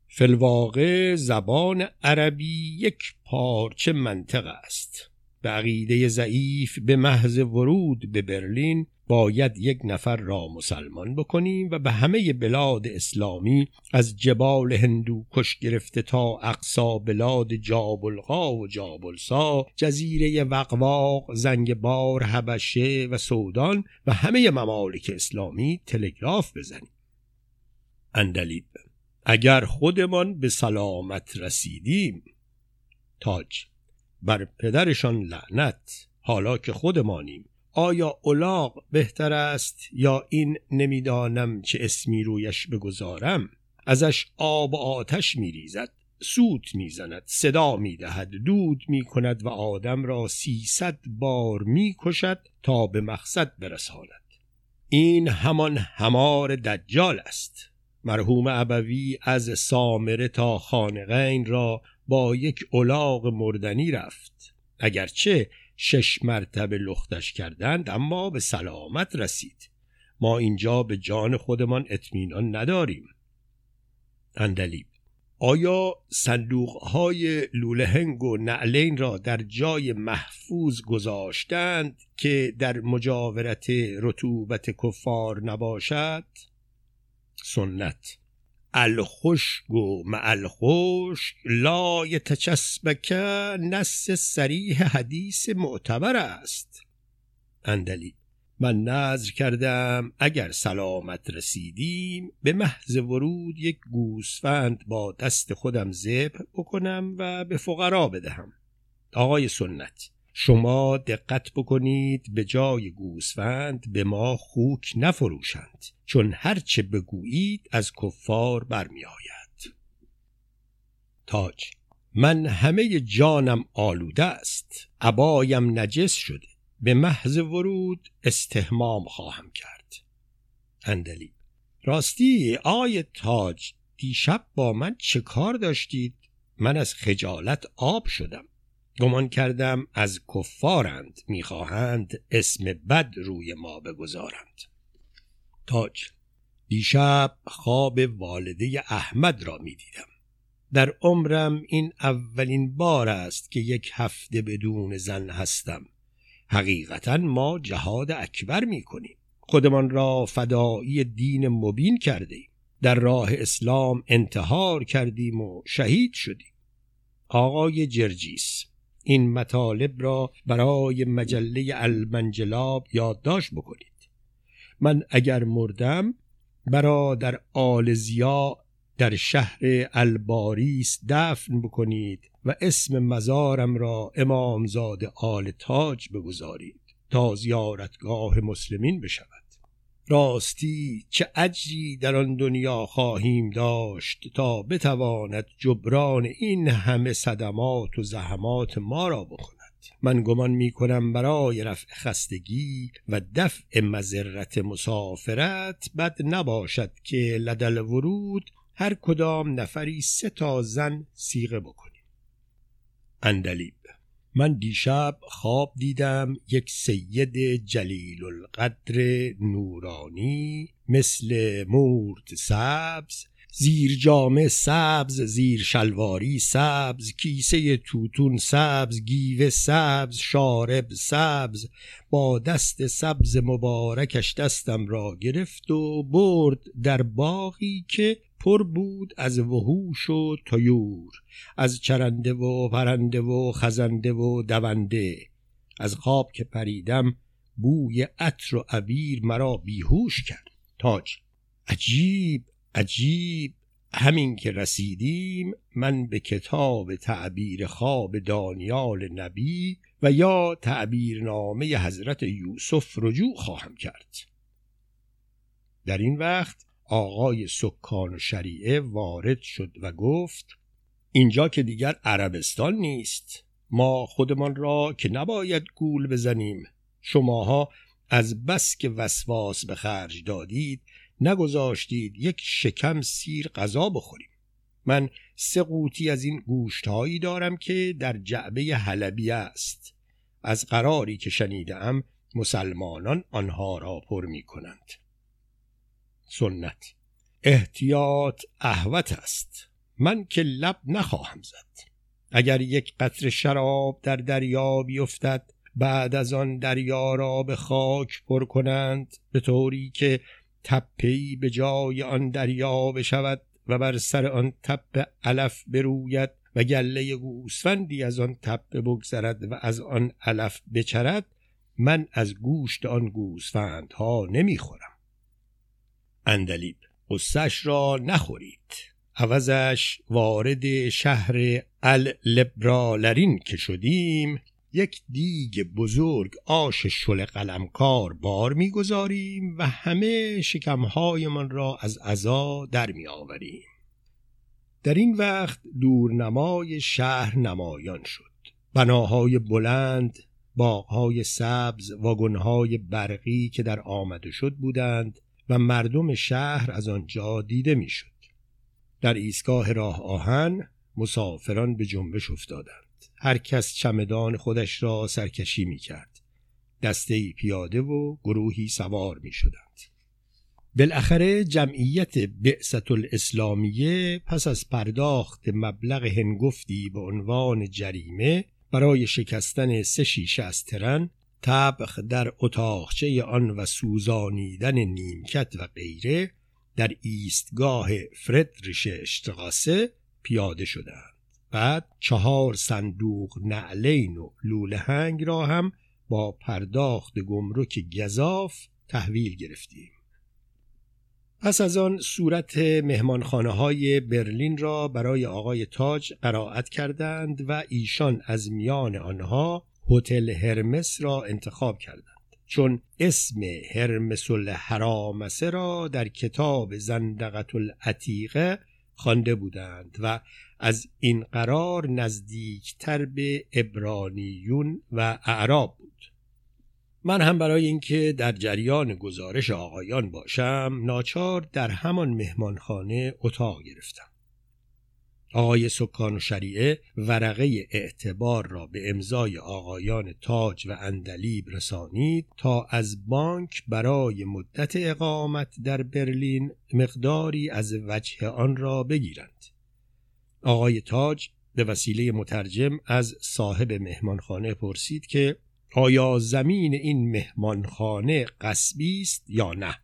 فلواقع زبان عربی یک پارچه منطق است. به عقیده ضعیف به محض ورود به برلین باید یک نفر را مسلمان بکنیم و به همه بلاد اسلامی از جبال هندوکش گرفته تا اقصا بلاد جابلقا و جابلسا، جزیره وقواق، زنگبار، حبشه و سودان و همه ممالک اسلامی تلگراف بزنیم. اندلیب: اگر خودمان به سلامت رسیدیم. تاج: بر پدرشان لعنت، حالا که خودمانیم. آیا الاغ بهتر است یا این نمیدانم چه اسمی رویش بگذارم؟ ازش آب و آتش میریزد، سوت میزند، صدا میدهد، دود میکند و آدم را سیصد بار میکشد تا به مقصد برساند. این همان حمار دجال است. مرحوم ابوی از سامره تا خانقین را با یک الاغ مردنی رفت. اگرچه شش مرتبه لختش کردند، اما به سلامت رسید. ما اینجا به جان خودمان اطمینان نداریم. اندلیب: آیا صندوقهای لولهنگ و نعلین را در جای محفوظ گذاشتند که در مجاورت رطوبت کفار نباشد؟ سنت: الخشک و مع الخشک لا یتشسبک، نص صریح حدیث معتبر است. اندلیب: من نذر کردم اگر سلامت رسیدیم به محض ورود یک گوسفند با دست خودم ذبح بکنم و به فقرا بدهم. آقای سنت: شما دقت بکنید به جای گوسفند به ما خوک نفروشند، چون هرچه بگویید از کفار برمی آید. تاج: من همه جانم آلوده است، عبایم نجس شده، به محض ورود استحمام خواهم کرد. اندلیب: راستی آقای تاج، دیشب با من چه کار داشتید؟ من از خجالت آب شدم. گمان کردم از کفارند، میخواهند اسم بد روی ما بگذارند. تاج: دیشب خواب والده احمد را می دیدم. در عمرم این اولین بار است که یک هفته بدون زن هستم. حقیقتا ما جهاد اکبر می کنیم. خودمان را فدایی دین مبین کردیم. در راه اسلام انتحار کردیم و شهید شدیم. آقای جرجیس این مطالب را برای مجله المنجلاب یادداشت بکنید. من اگر مردم برادر آل زیا در شهر الباریس دفن بکنید و اسم مزارم را امامزاده آل تاج بگذارید تا زیارتگاه مسلمین بشود. راستی چه اجری در آن دنیا خواهیم داشت تا بتواند جبران این همه صدمات و زحمات ما را بکند. من گمان می کنم برای رفع خستگی و دفع مضرت مسافرت بد نباشد که لدل ورود هر کدام نفری سه تا زن صیغه بکنیم. اندلیب: من دیشب خواب دیدم یک سید جلیل القدر نورانی مثل مورد سبز، زیر جامه سبز، زیر شلواری سبز، کیسه توتون سبز، گیوه سبز، شارب سبز، با دست سبز مبارکش دستم را گرفت و برد در باغی که پر بود از وحوش و طیور، از چرنده و پرنده و خزنده و دونده. از خواب که پریدم بوی عطر و عبیر مرا بیهوش کرد. تاج: عجیب عجیب. همین که رسیدیم من به کتاب تعبیر خواب دانیال نبی و یا تعبیرنامه حضرت یوسف رجوع خواهم کرد. در این وقت آقای سکان و شریع وارد شد و گفت: اینجا که دیگر عربستان نیست. ما خودمان را که نباید گول بزنیم. شماها از بس که وسواس به خرج دادید نگذاشتید یک شکم سیر غذا بخوریم. من سه قوطی از این گوشتهایی دارم که در جعبه حلبی است. از قراری که شنیدم مسلمانان آنها را پر می کنند. سنت: احتیاط احوط است. من که لب نخواهم زد. اگر یک قطره شراب در دریا بیفتد، بعد از آن دریا را به خاک پر کنند به طوری که تپه‌ای به جای آن دریا بشود و بر سر آن تپه علف بروید و گله گوسفندی از آن تپه بگذرد و از آن علف بچرد، من از گوشت آن گوسفندها نمیخورم. اندلیب: قصه‌اش را نخورید. عوضش وارد شهر اللبرالرین که شدیم، یک دیگ بزرگ آش شل قلمکار بار می‌گذاریم و همه شکم‌هایمان را از عزا در می‌آوریم. در این وقت دورنمای شهر نمایان شد. بناهای بلند، باغ‌های سبز، واگن‌های برقی که در آمد و شد بودند و مردم شهر از آنجا دیده می‌شد. در ایستگاه راه آهن مسافران به جنبش افتادند. هر کس چمدان خودش را سرکشی می کرد. دسته‌ای پیاده و گروهی سوار می شدند. بالاخره جمعیت بعثة الاسلامیه پس از پرداخت مبلغ هنگفتی به عنوان جریمه برای شکستن سه شیشه از ترن، طبخ در اتاقچه آن و سوزانیدن نیمکت و غیره، در ایستگاه فریدریشاشتراسه پیاده شدند. بعد چهار صندوق نعلین و لولهنگ را هم با پرداخت گمرک گزاف تحویل گرفتیم. پس از آن صورت مهمانخانه های برلین را برای آقای تاج قرائت کردند و ایشان از میان آنها هتل هرمس را انتخاب کردند، چون اسم هرمس الحرامسه را در کتاب زندگت العتیقه خوانده بودند و از این قرار نزدیکتر به عبرانیون و اعراب بود. من هم برای اینکه در جریان گزارش آقایان باشم، ناچار در همان مهمانخانه اتاق گرفتم. آقای سکان و شریع ورقه اعتبار را به امضای آقایان تاج و اندلیب رسانید تا از بانک برای مدت اقامت در برلین مقداری از وجه آن را بگیرند. آقای تاج به وسیله مترجم از صاحب مهمانخانه پرسید که آیا زمین این مهمانخانه قصبی است یا نه؟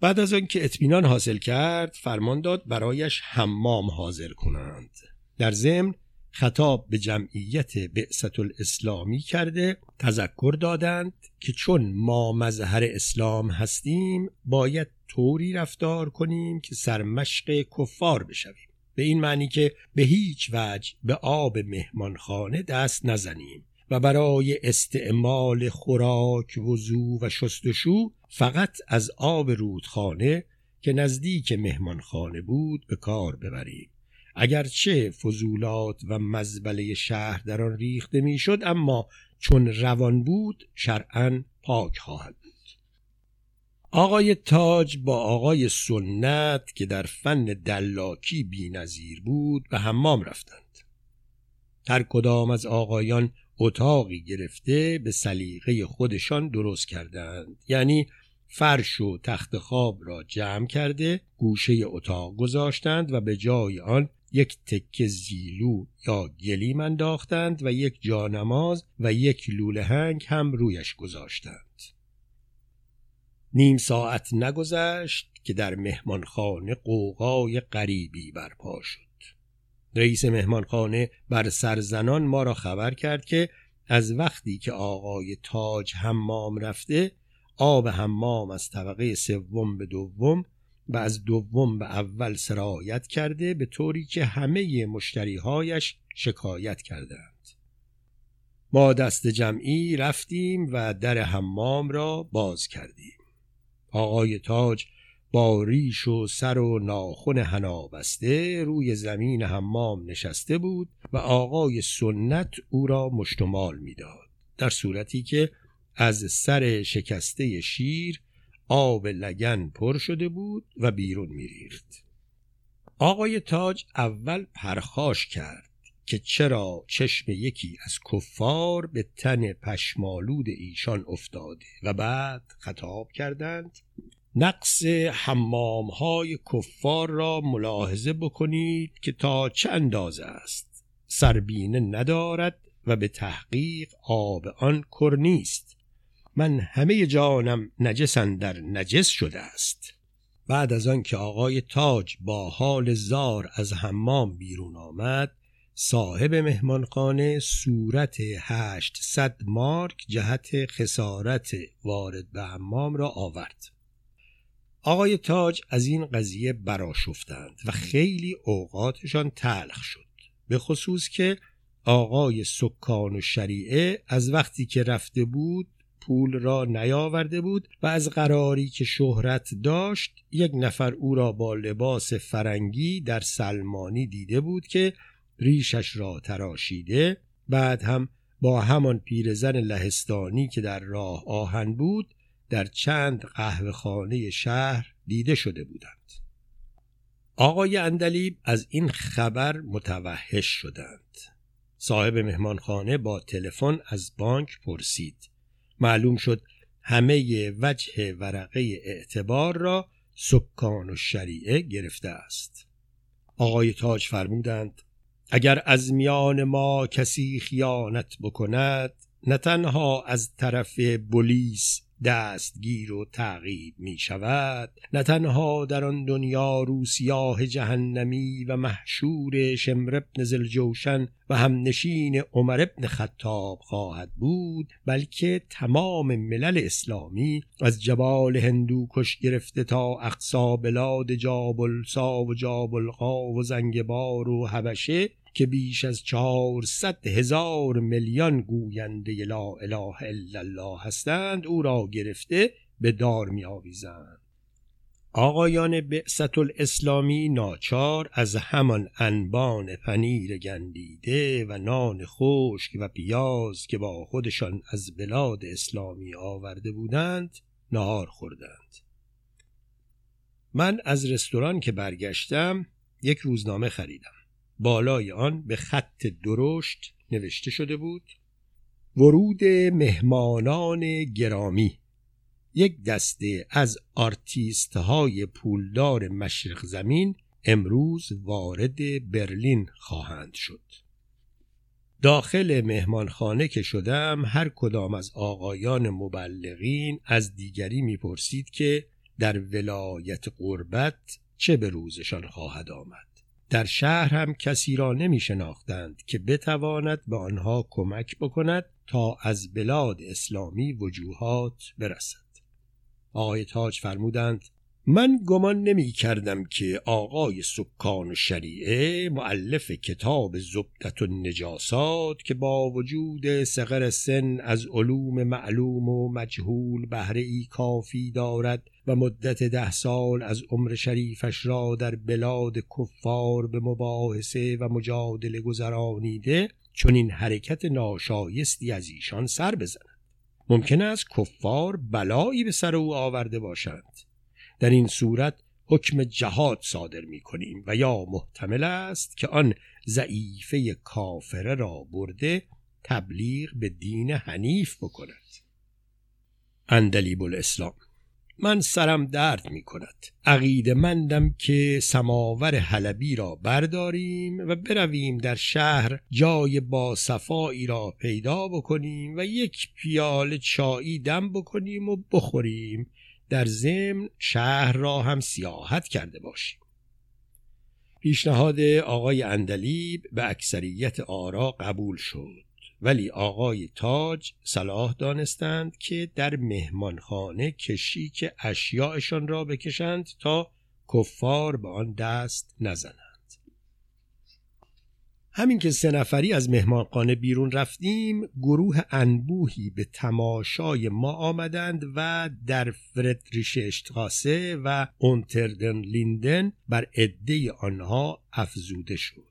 بعد از آنکه اطمینان حاصل کرد فرمان داد برایش حمام حاضر کنند. در ضمن خطاب به جمعیت بعثت الاسلامی کرده تذکر دادند که چون ما مظهر اسلام هستیم باید طوری رفتار کنیم که سرمشق کفار بشویم، به این معنی که به هیچ وجه به آب مهمانخانه دست نزنیم و برای استعمال خوراک، وضو و شستشو فقط از آب رودخانه که نزدیک مهمانخانه بود به کار ببریم. اگرچه فضولات و مزبله شهر در آن ریخته میشد، اما چون روان بود شرعاً پاک خواهد بود. آقای تاج با آقای سنت که در فن دلاکی بی‌نظیر بود به حمام رفتند. هر کدام از آقایان اتاقی گرفته به سلیقه خودشان درست کردند، یعنی فرش و تخت خواب را جمع کرده گوشه اتاق گذاشتند و به جای آن یک تکه زیلو یا گلیم انداختند و یک جانماز و یک لولهنگ هم رویش گذاشتند. نیم ساعت نگذشت که در مهمانخانه قوقای غریبی برپا شد. رئیس مهمانخانه بر سرزنان ما را خبر کرد که از وقتی که آقای تاج حمام رفته آب حمام از طبقه سوم به دوم و از دوم به اول سرایت کرده، به طوری که همه مشتریهایش شکایت کردند. ما دست جمعی رفتیم و در حمام را باز کردیم. آقای تاج با ریش و سر و ناخن حنا بسته روی زمین حمام نشسته بود و آقای سنت او را مشتمال می‌داد، در صورتی که از سر شکسته شیر آب لگن پر شده بود و بیرون می‌ریخت. آقای تاج اول پرخاش کرد که چرا چشم یکی از کفار به تن پشمالود ایشان افتاده و بعد خطاب کردند نقص حمام‌های کفار را ملاحظه بکنید که تا چه اندازه است، سربینه ندارد و به تحقیق آب آن کر نیست. من همه جانم نجس اندر نجس شده است. بعد از آن که آقای تاج با حال زار از حمام بیرون آمد، صاحب مهمانخانه صورت هشتصد مارک جهت خسارت وارد به حمام را آورد. آقای تاج از این قضیه برآشفتند و خیلی اوقاتشان تلخ شد، به خصوص که آقای سکان و شریعه از وقتی که رفته بود پول را نیاورده بود و از قراری که شهرت داشت یک نفر او را با لباس فرنگی در سلمانی دیده بود که ریشش را تراشیده، بعد هم با همان پیرزن لهستانی که در راه آهن بود در چند قهوه‌خانه شهر دیده شده بودند. آقای اندلیب از این خبر متوحش شدند. صاحب مهمانخانه با تلفن از بانک پرسید. معلوم شد همه وجه ورقه اعتبار را سکان و شریعه گرفته است. آقای تاج فرمودند اگر از میان ما کسی خیانت بکند، نه تنها از طرف پلیس دستگیر و تعقیب می شود، نه تنها در آن دنیا روسیاه جهنمی و محشور شمر ابن زلجوشن و همنشین عمر ابن خطاب خواهد بود، بلکه تمام ملل اسلامی از جبال هندوکش گرفته تا اقصا بلاد جابلسا و جابلقا و زنگبار و حبشه که بیش از چهارصد هزار میلیون گوینده لا اله الا الله هستند، او را گرفته به دار می آویزند. آقایان بعثت الاسلامی ناچار از همان انبان پنیر گندیده و نان خشک و پیاز که با خودشان از بلاد اسلامی آورده بودند نهار خوردند. من از رستوران که برگشتم یک روزنامه خریدم. بالای آن به خط درشت نوشته شده بود: ورود مهمانان گرامی. یک دسته از آرتیست های پولدار مشرق زمین امروز وارد برلین خواهند شد. داخل مهمانخانه که شدم، هر کدام از آقایان مبلغین از دیگری میپرسید که در ولایت قربت چه به روزشان خواهد آمد. در شهر هم کسی را نمی شناختند که بتواند به آنها کمک بکند تا از بلاد اسلامی وجوهات برسد. آقای تاج فرمودند: من گمان نمی کردم که آقای سکان و شریع، مؤلف کتاب زبدة النجاسات، که با وجود صغر سن از علوم معلوم و مجهول بهره‌ای کافی دارد و مدت ده سال از عمر شریفش را در بلاد کفار به مباحثه و مجادله گذرانیده، چنین حرکت ناشایستی از ایشان سر بزند. ممکن است کفار بلایی به سر او آورده باشند. در این صورت حکم جهاد صادر می کنیم و یا محتمل است که آن ضعیفه کافره را برده تبلیغ به دین حنیف بکند. اندلیب الاسلام: من سرم درد می کند. عقیده مندم که سماور حلبی را برداریم و برویم در شهر جای باصفایی را پیدا بکنیم و یک پیاله چایی دم بکنیم و بخوریم، در ضمن شهر را هم سیاحت کرده باشیم. پیشنهاد آقای اندلیب به اکثریت آرا قبول شد، ولی آقای تاج صلاح دانستند که در مهمانخانه کشیک اشیاءشان را بکشند تا کفار به آن دست نزنند. همین که سه نفری از مهمانخانه بیرون رفتیم، گروه انبوهی به تماشای ما آمدند و در فریدریشاشتراسه و اونتردن لیندن بر عده آنها افزوده شد،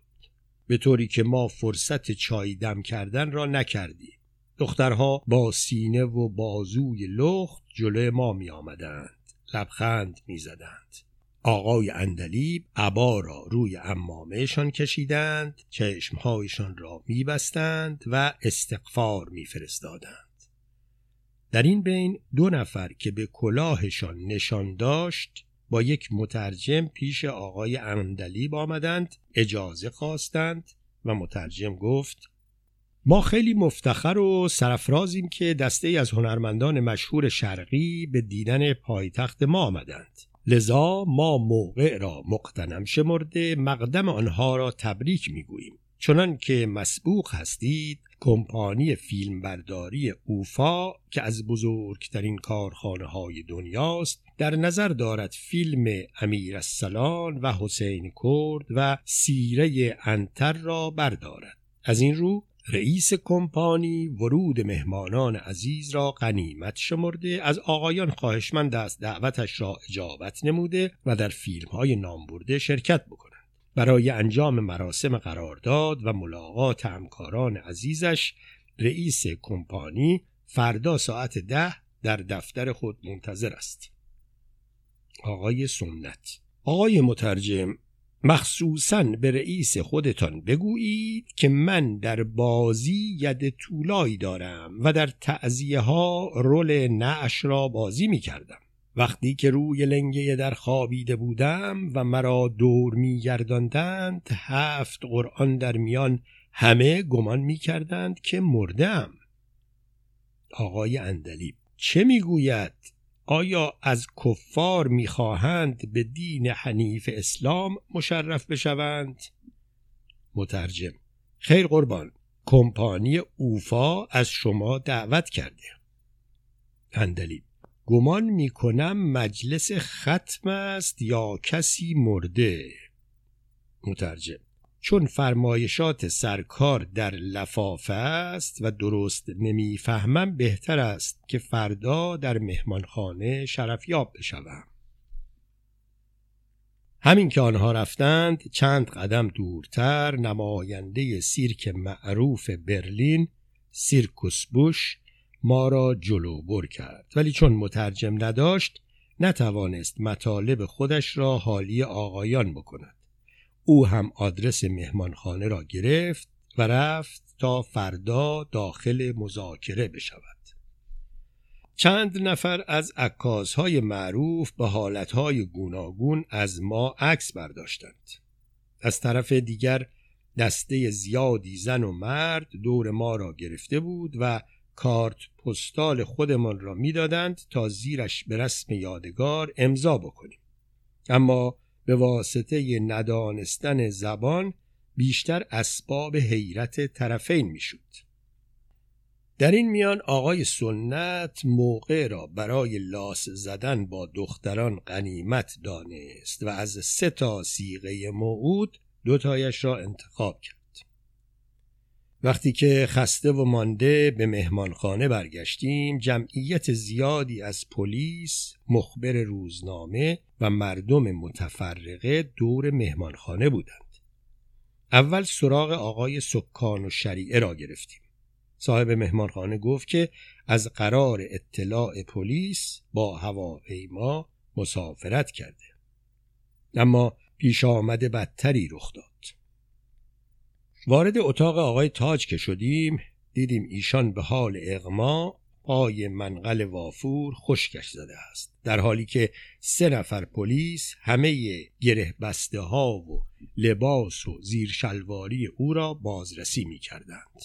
به طوری که ما فرصت چای دم کردن را نکردیم. دخترها با سینه و بازوی لخت جلوی ما می آمدند، لبخند می زدند. آقای اندلیب عبا را روی عمامهشان کشیدند، چشمهایشان را می بستند و استغفار می فرستادند. در این بین دو نفر که به کلاهشان نشان داشت با یک مترجم پیش آقای اندلیب آمدند، اجازه خواستند و مترجم گفت: ما خیلی مفتخر و سرفرازیم که دسته‌ای از هنرمندان مشهور شرقی به دیدن پایتخت ما آمدند، لذا ما موقع را مقتنم شمرده مقدم آنها را تبریک میگوییم. چنان که مسبوق هستید، کمپانی فیلمبرداری اوفا که از بزرگترین کارخانه های دنیاست، در نظر دارد فیلم امیرالسلان و حسین کرد و سیره انتر را بردارد. از این رو رئیس کمپانی ورود مهمانان عزیز را غنیمت شمرده، از آقایان خواهشمند است دعوتش را اجابت نموده و در فیلم‌های نامبرده شرکت بکنند. برای انجام مراسم قرارداد و ملاقات همکاران عزیزش، رئیس کمپانی فردا ساعت ده در دفتر خود منتظر است. آقای سنت: آقای مترجم، مخصوصاً به رئیس خودتان بگویید که من در بازی ید طولایی دارم و در تعزیه ها رول نعش را بازی می کردم. وقتی که روی لنگه در خوابیده بودم و مرا دور می گرداندند، هفت قرآن در میان، همه گمان می کردند که مردم. آقای اندلیب: چه می گوید؟ آیا از کفار می‌خواهند به دین حنیف اسلام مشرف بشوند؟ مترجم: خیر قربان، کمپانی اوفا از شما دعوت کرده. اندلیب: گمان می‌کنم مجلس ختم است یا کسی مرده. مترجم: چون فرمایشات سرکار در لفافه است و درست نمیفهمم، بهتر است که فردا در مهمانخانه شرفیاب بشوم. همین که آنها رفتند، چند قدم دورتر نماینده سیرک معروف برلین، سیرکوس بوش، ما را جلو بر کرد، ولی چون مترجم نداشت، نتوانست مطالب خودش را حالی آقایان بکند. او هم آدرس مهمانخانه را گرفت و رفت تا فردا داخل مذاکره بشود. چند نفر از عکاس‌های معروف به حالت‌های گوناگون از ما عکس برداشتند. از طرف دیگر دسته زیادی زن و مرد دور ما را گرفته بود و کارت پستال خودمان را می‌دادند تا زیرش به رسم یادگار امضا بکنیم. اما به واسطه ندانستن زبان بیشتر اسباب حیرت طرفین می‌شد. در این میان آقای سنت موقع را برای لاس زدن با دختران غنیمت دانست و از سه تا صیغه موعود دوتایش را انتخاب کرد. وقتی که خسته و مانده به مهمانخانه برگشتیم، جمعیت زیادی از پلیس، مخبر روزنامه و مردم متفرقه دور مهمانخانه بودند. اول سراغ آقای سکان و شریع را گرفتیم. صاحب مهمانخانه گفت که از قرار اطلاع پلیس با هواپیما مسافرت کرده. اما پیش آمده بدتری رخ داد. وارد اتاق آقای تاج که شدیم، دیدیم ایشان به حال اغما پای منقل وافور خشکش زده است، در حالی که سه نفر پلیس همه گره بسته ها و لباس و زیرشلواری او را بازرسی می کردند.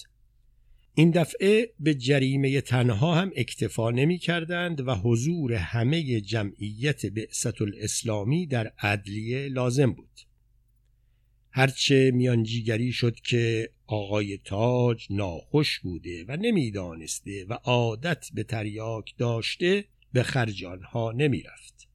این دفعه به جریمه تنها هم اکتفا نمی کردند و حضور همه جمعیت بعثت الاسلامی در عدلیه لازم بود. هرچه میانجیگری شد که آقای تاج ناخوش بوده و نمیدانسته و عادت به تریاک داشته به خرج آنها نمی رفت.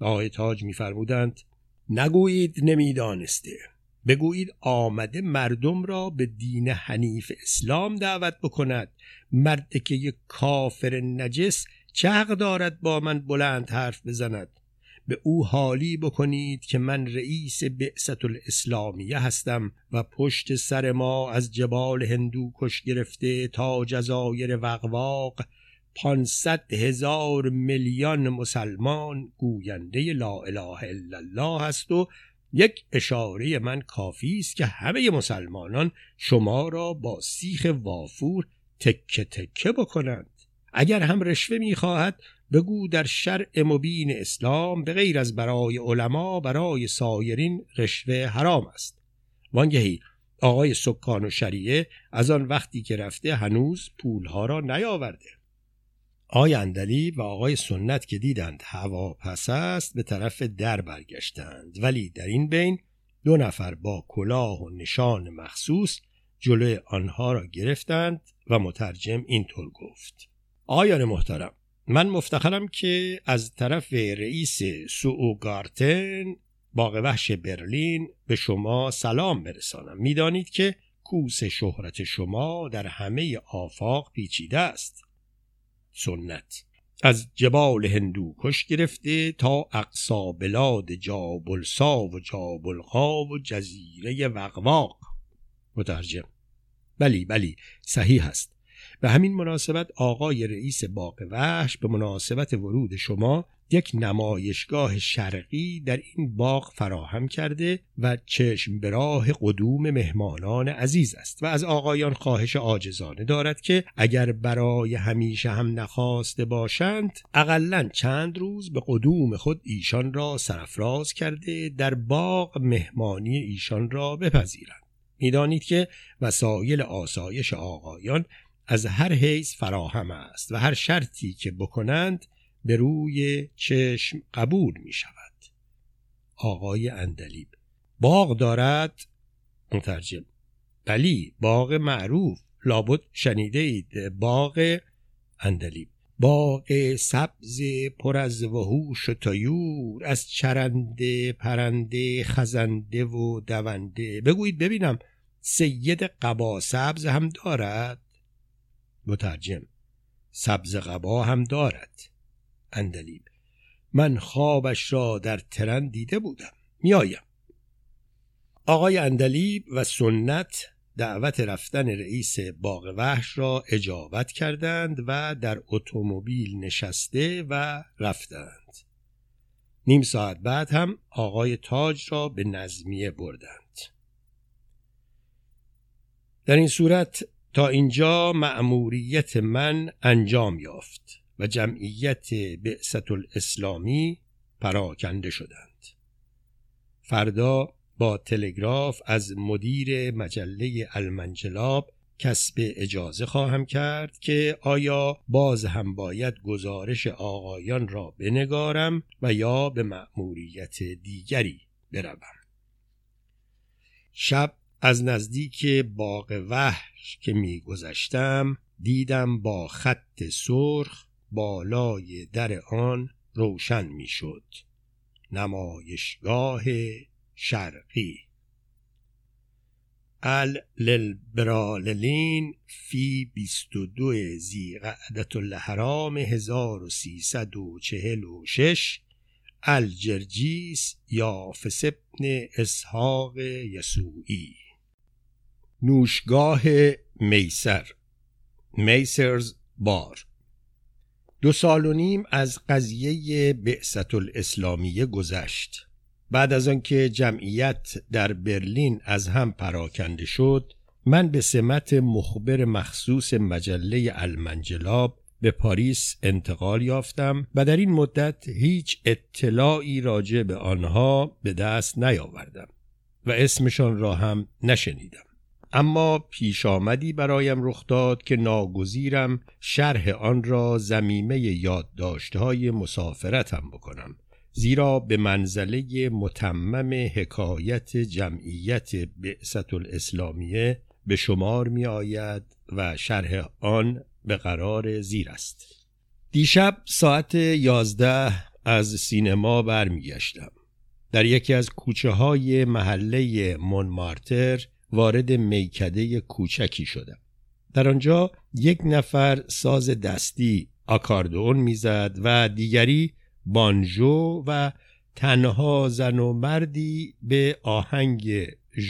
آقای تاج می فرمودند نگویید نمیدانسته، بگویید آمده مردم را به دین حنیف اسلام دعوت بکند. مرد که یک کافر نجس چه حق دارد با من بلند حرف بزند؟ به او حالی بکنید که من رئیس بعثت الاسلامیه هستم و پشت سر ما از جبال هندوکش گرفته تا جزایر وقواق پانصد هزار میلیون مسلمان گوینده لا اله الا الله هست و یک اشاره من کافی است که همه مسلمانان شما را با سیخ وافور تکه تکه بکنند. اگر هم رشوه می‌خواهد بگو در شرع مبین اسلام به غیر از برای علما برای سایرین رشوه حرام است. وانگهی آقای سکان و شریعه از آن وقتی که رفته هنوز پولها را نیاورده. آقای اندلیب و آقای سنت که دیدند هوا پس است به طرف در برگشتند، ولی در این بین دو نفر با کلاه و نشان مخصوص جلوی آنها را گرفتند و مترجم اینطور گفت: آقایان محترم، من مفتخرم که از طرف رئیس سوگارتن باغ وحش برلین به شما سلام برسانم. میدانید که کوس شهرت شما در همه آفاق پیچیده است. سنت: از جبال هندوکش گرفته تا اقصا بلاد جابلسا و جابلقا و جزیره وقواق. مترجم: بلی بلی، صحیح است. به همین مناسبت آقای رئیس باغ وحش به مناسبت ورود شما یک نمایشگاه شرقی در این باغ فراهم کرده و چشم به راه قدوم مهمانان عزیز است و از آقایان خواهش عاجزانه دارد که اگر برای همیشه هم نخواسته باشند اقلن چند روز به قدوم خود ایشان را سرفراز کرده در باغ مهمانی ایشان را بپذیرند. میدانید که وسایل آسایش آقایان از هر حیث فراهم است و هر شرطی که بکنند به روی چشم قبول می شود. آقای اندلیب: باغ دارد؟ مترجم: بلی، باغ معروف، لابد شنیده اید. باغ اندلیب: باغ سبز پر از وحوش و طیور، از چرنده، پرنده، خزنده و دونده. بگویید ببینم سید قبا سبز هم دارد؟ مترجم: سبز قبا هم دارد. اندلیب: من خوابش را در ترن دیده بودم، میایم. آقای اندلیب و سنت دعوت رفتن رئیس باغ وحش را اجابت کردند و در اتومبیل نشسته و رفتند. نیم ساعت بعد هم آقای تاج را به نظمیه بردند. در این صورت تا اینجا مأموریت من انجام یافت و جمعیت بعثت الاسلامی پراکنده شدند. فردا با تلگراف از مدیر مجله المنجلاب کسب اجازه خواهم کرد که آیا باز هم باید گزارش آقایان را بنگارم و یا به مأموریت دیگری بروم. شب از نزدیک باغ وحش که می گذشتم دیدم با خط سرخ بالای در آن روشن می شد: نمایشگاه شرقی البرالین فی بیست و دو ذیقعدة الحرام هزار و سیصد و چهل و شش الجرجیس یافسبن اسحاق یسوعی، نوشگاه میسر، میسرز بار. دو سال و نیم از قضیه بعثت الاسلامیه گذشت. بعد از آنکه جمعیت در برلین از هم پراکنده شد، من به سمت مخبر مخصوص مجله المنجلاب به پاریس انتقال یافتم و در این مدت هیچ اطلاعی راجع به آنها به دست نیاوردم و اسمشان را هم نشنیدم. اما پیش آمدی برایم رخ داد که ناگزیرم شرح آن را ضمیمه یادداشت‌های مسافرتم بکنم، زیرا به منزله متمم حکایت جمعیت بعثت الاسلامیه به شمار می آید و شرح آن به قرار زیر است. دیشب ساعت یازده از سینما برمیگشتم. در یکی از کوچه های محله مونمارتر وارد میکده کوچکی شدم. در آنجا یک نفر ساز دستی آکاردئون میزد و دیگری بانجو و تنها زن و مردی به آهنگ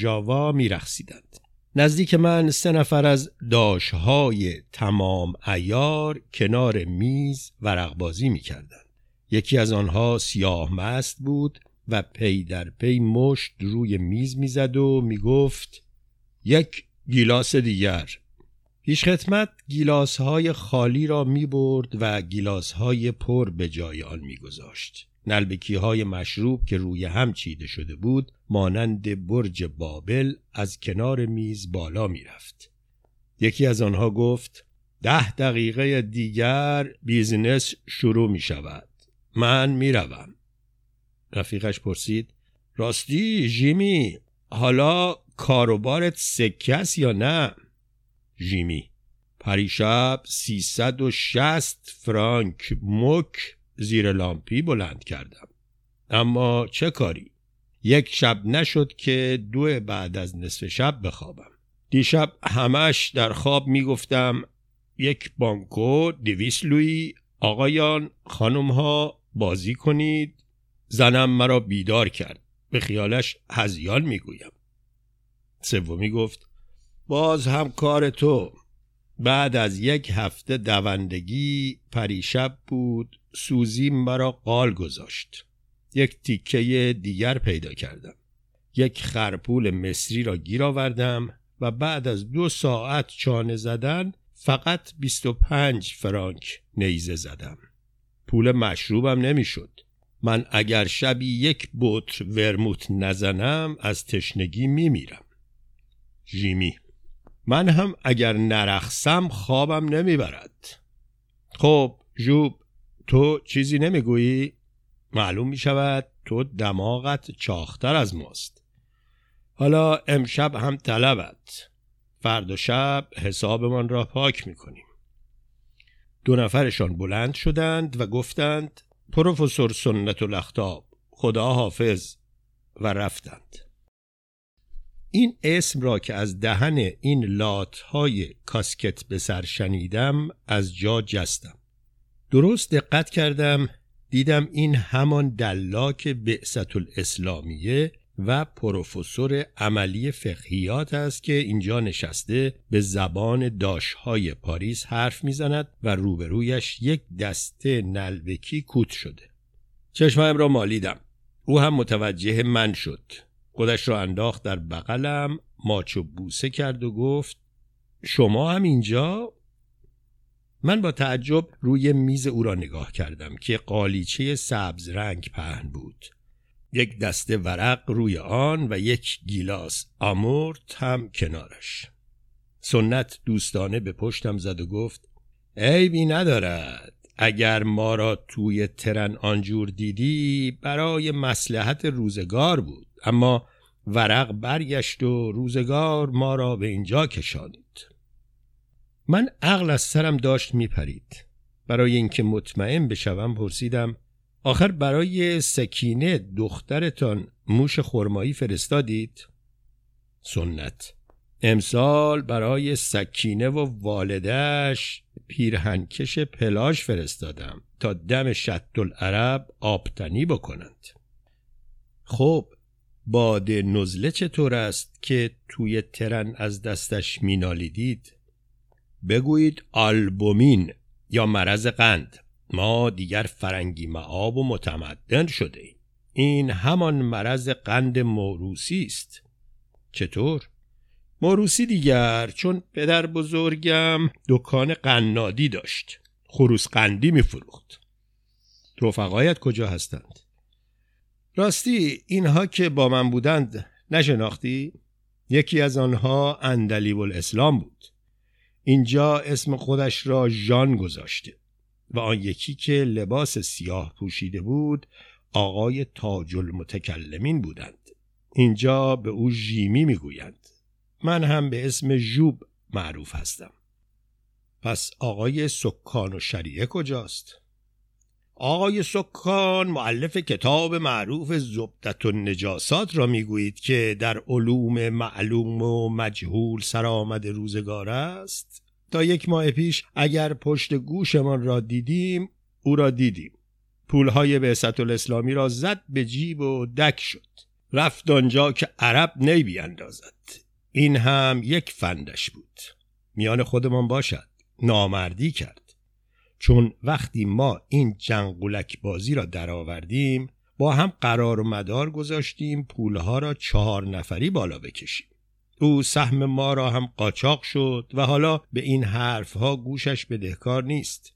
جاوا میرقصیدند. نزدیک من سه نفر از داشهای تمام عیار کنار میز ورقبازی میکردند. یکی از آنها سیاه مست بود و پی در پی مشت روی میز میزد و میگفت: یک گیلاس دیگر. پیش خدمت گیلاس‌های خالی را می‌برد و گیلاس‌های پر به جای آن می‌گذاشت. نلبکی‌های مشروب که روی هم چیده شده بود، مانند برج بابل از کنار میز بالا می‌رفت. یکی از آنها گفت: ده دقیقه دیگر بیزنس شروع می‌شود. من می‌روم. رفیقش پرسید: راستی جیمی، حالا کاروبارت سکست یا نه؟ جیمی: پریشب سیصد و شست فرانک مک زیر لامپی بلند کردم، اما چه کاری؟ یک شب نشد که دو بعد از نصف شب بخوابم. دیشب همش در خواب میگفتم: یک بانکو دویست لویی، آقایان خانمها بازی کنید. زنم مرا بیدار کرد، به خیالش هزیان میگویم. سومی گفت: باز هم کار تو. بعد از یک هفته دوندگی پریشب بود سوزی مرا قال گذاشت. یک تیکه دیگر پیدا کردم. یک خرپول مصری را گیر آوردم و بعد از دو ساعت چانه زدن فقط بیست و پنج فرانک نیزه زدم. پول مشروبم نمیشد. من اگر شبی یک بطر ورموت نزنم از تشنگی میمیرم. جیمی: من هم اگر نرخصم خوابم نمیبرد. خب جوب، تو چیزی نمیگویی؟ معلوم میشود تو دماغت چاختر از ماست. حالا امشب هم طلبت، فردا شب حسابمان را پاک میکنیم. دو نفرشان بلند شدند و گفتند: پروفسور سنت الاقطاب، خدا حافظ، و رفتند. این اسم را که از دهن این لات‌های کاسکت به سر شنیدم از جا جستم. درست دقت کردم، دیدم این همان دلاک بعثت الاسلامیه و پروفسور عملی فقهیات است که اینجا نشسته به زبان داشهای پاریس حرف میزند و روبرویش یک دسته نلبکی کوت شده. چشمم را مالیدم. او هم متوجه من شد. خودش را انداخت در بغلم، ماچو بوسه کرد و گفت شما هم اینجا؟ من با تعجب روی میز او را نگاه کردم که قالیچه سبز رنگ پهن بود. یک دسته ورق روی آن و یک گیلاس آمورت هم کنارش. سنت دوستانه به پشتم زد و گفت عیبی ندارد. اگر ما را توی ترن آنجور دیدی برای مصلحت روزگار بود، اما ورق برگشت و روزگار ما را به اینجا کشانید. من عقل از سرم داشت میپرید. برای اینکه مطمئن بشوم پرسیدم آخر برای سکینه دخترتان موش خرمایی فرستادید؟ سنت امسال برای سکینه و والدش پیرهنکش پلاش فرستادم تا دم شط العرب آبتنی بکنند. خب باد نزله چطور است که توی ترن از دستش مینالیدید؟ بگویید آلبومین یا مرض قند. ما دیگر فرنگی معاب و متمدن شده ایم. این همان مرض قند موروثی است. چطور؟ موروثی دیگر، چون پدر بزرگم دکان قنادی داشت، خروس قندی می فروخت. رفقایت کجا هستند؟ راستی اینها که با من بودند نشناختی؟ یکی از آنها اندلیب الاسلام بود. اینجا اسم خودش را ژان گذاشته و آن یکی که لباس سیاه پوشیده بود آقای تاج المتکلمین بودند. اینجا به او ژیمی میگویند. من هم به اسم ژوب معروف هستم. پس آقای سکان و شریع کجاست؟ آقای سکان مؤلف کتاب معروف زبدة النجاسات را میگویید که در علوم معلوم و مجهول سرآمد روزگار است؟ تا یک ماه پیش اگر پشت گوشمان را دیدیم او را دیدیم. پولهای بعثت الاسلامی را زد به جیب و دک شد، رفت آنجا که عرب نی بیاندازد. این هم یک فندش بود. میان خودمان باشد نامردی کرد، چون وقتی ما این جنگولک بازی را درآوردیم با هم قرار و مدار گذاشتیم پولها را چهار نفری بالا بکشیم. او سهم ما را هم قاچاق شد و حالا به این حرفها گوشش بدهکار نیست.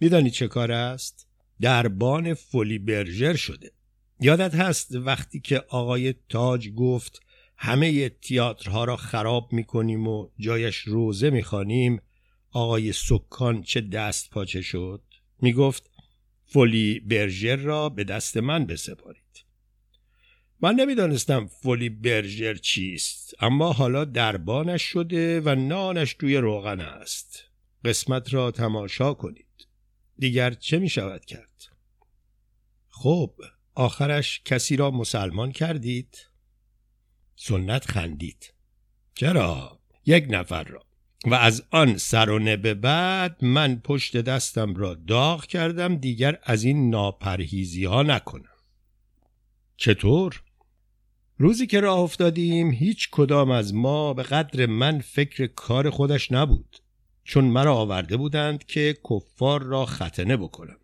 میدانی چه کار است؟ دربان فولی برژر شده. یادت هست وقتی که آقای تاج گفت همه تئاترها را خراب میکنیم و جایش روزه میخوانیم، آقای سکان چه دست پاچه شد؟ میگفت فولی برژر را به دست من بسپارید. من نمیدانستم فولی برژر چیست، اما حالا دربانش شده و نانش توی روغن است. قسمت را تماشا کنید. دیگر چه می شود کرد؟ خب آخرش کسی را مسلمان کردید؟ سنت خندید. چرا؟ یک نفر را. و از آن سرونه به بعد من پشت دستم را داغ کردم دیگر از این ناپرهیزی ها نکنم. چطور؟ روزی که راه افتادیم هیچ کدام از ما به قدر من فکر کار خودش نبود، چون مرا آورده بودند که کفار را ختنه بکنم.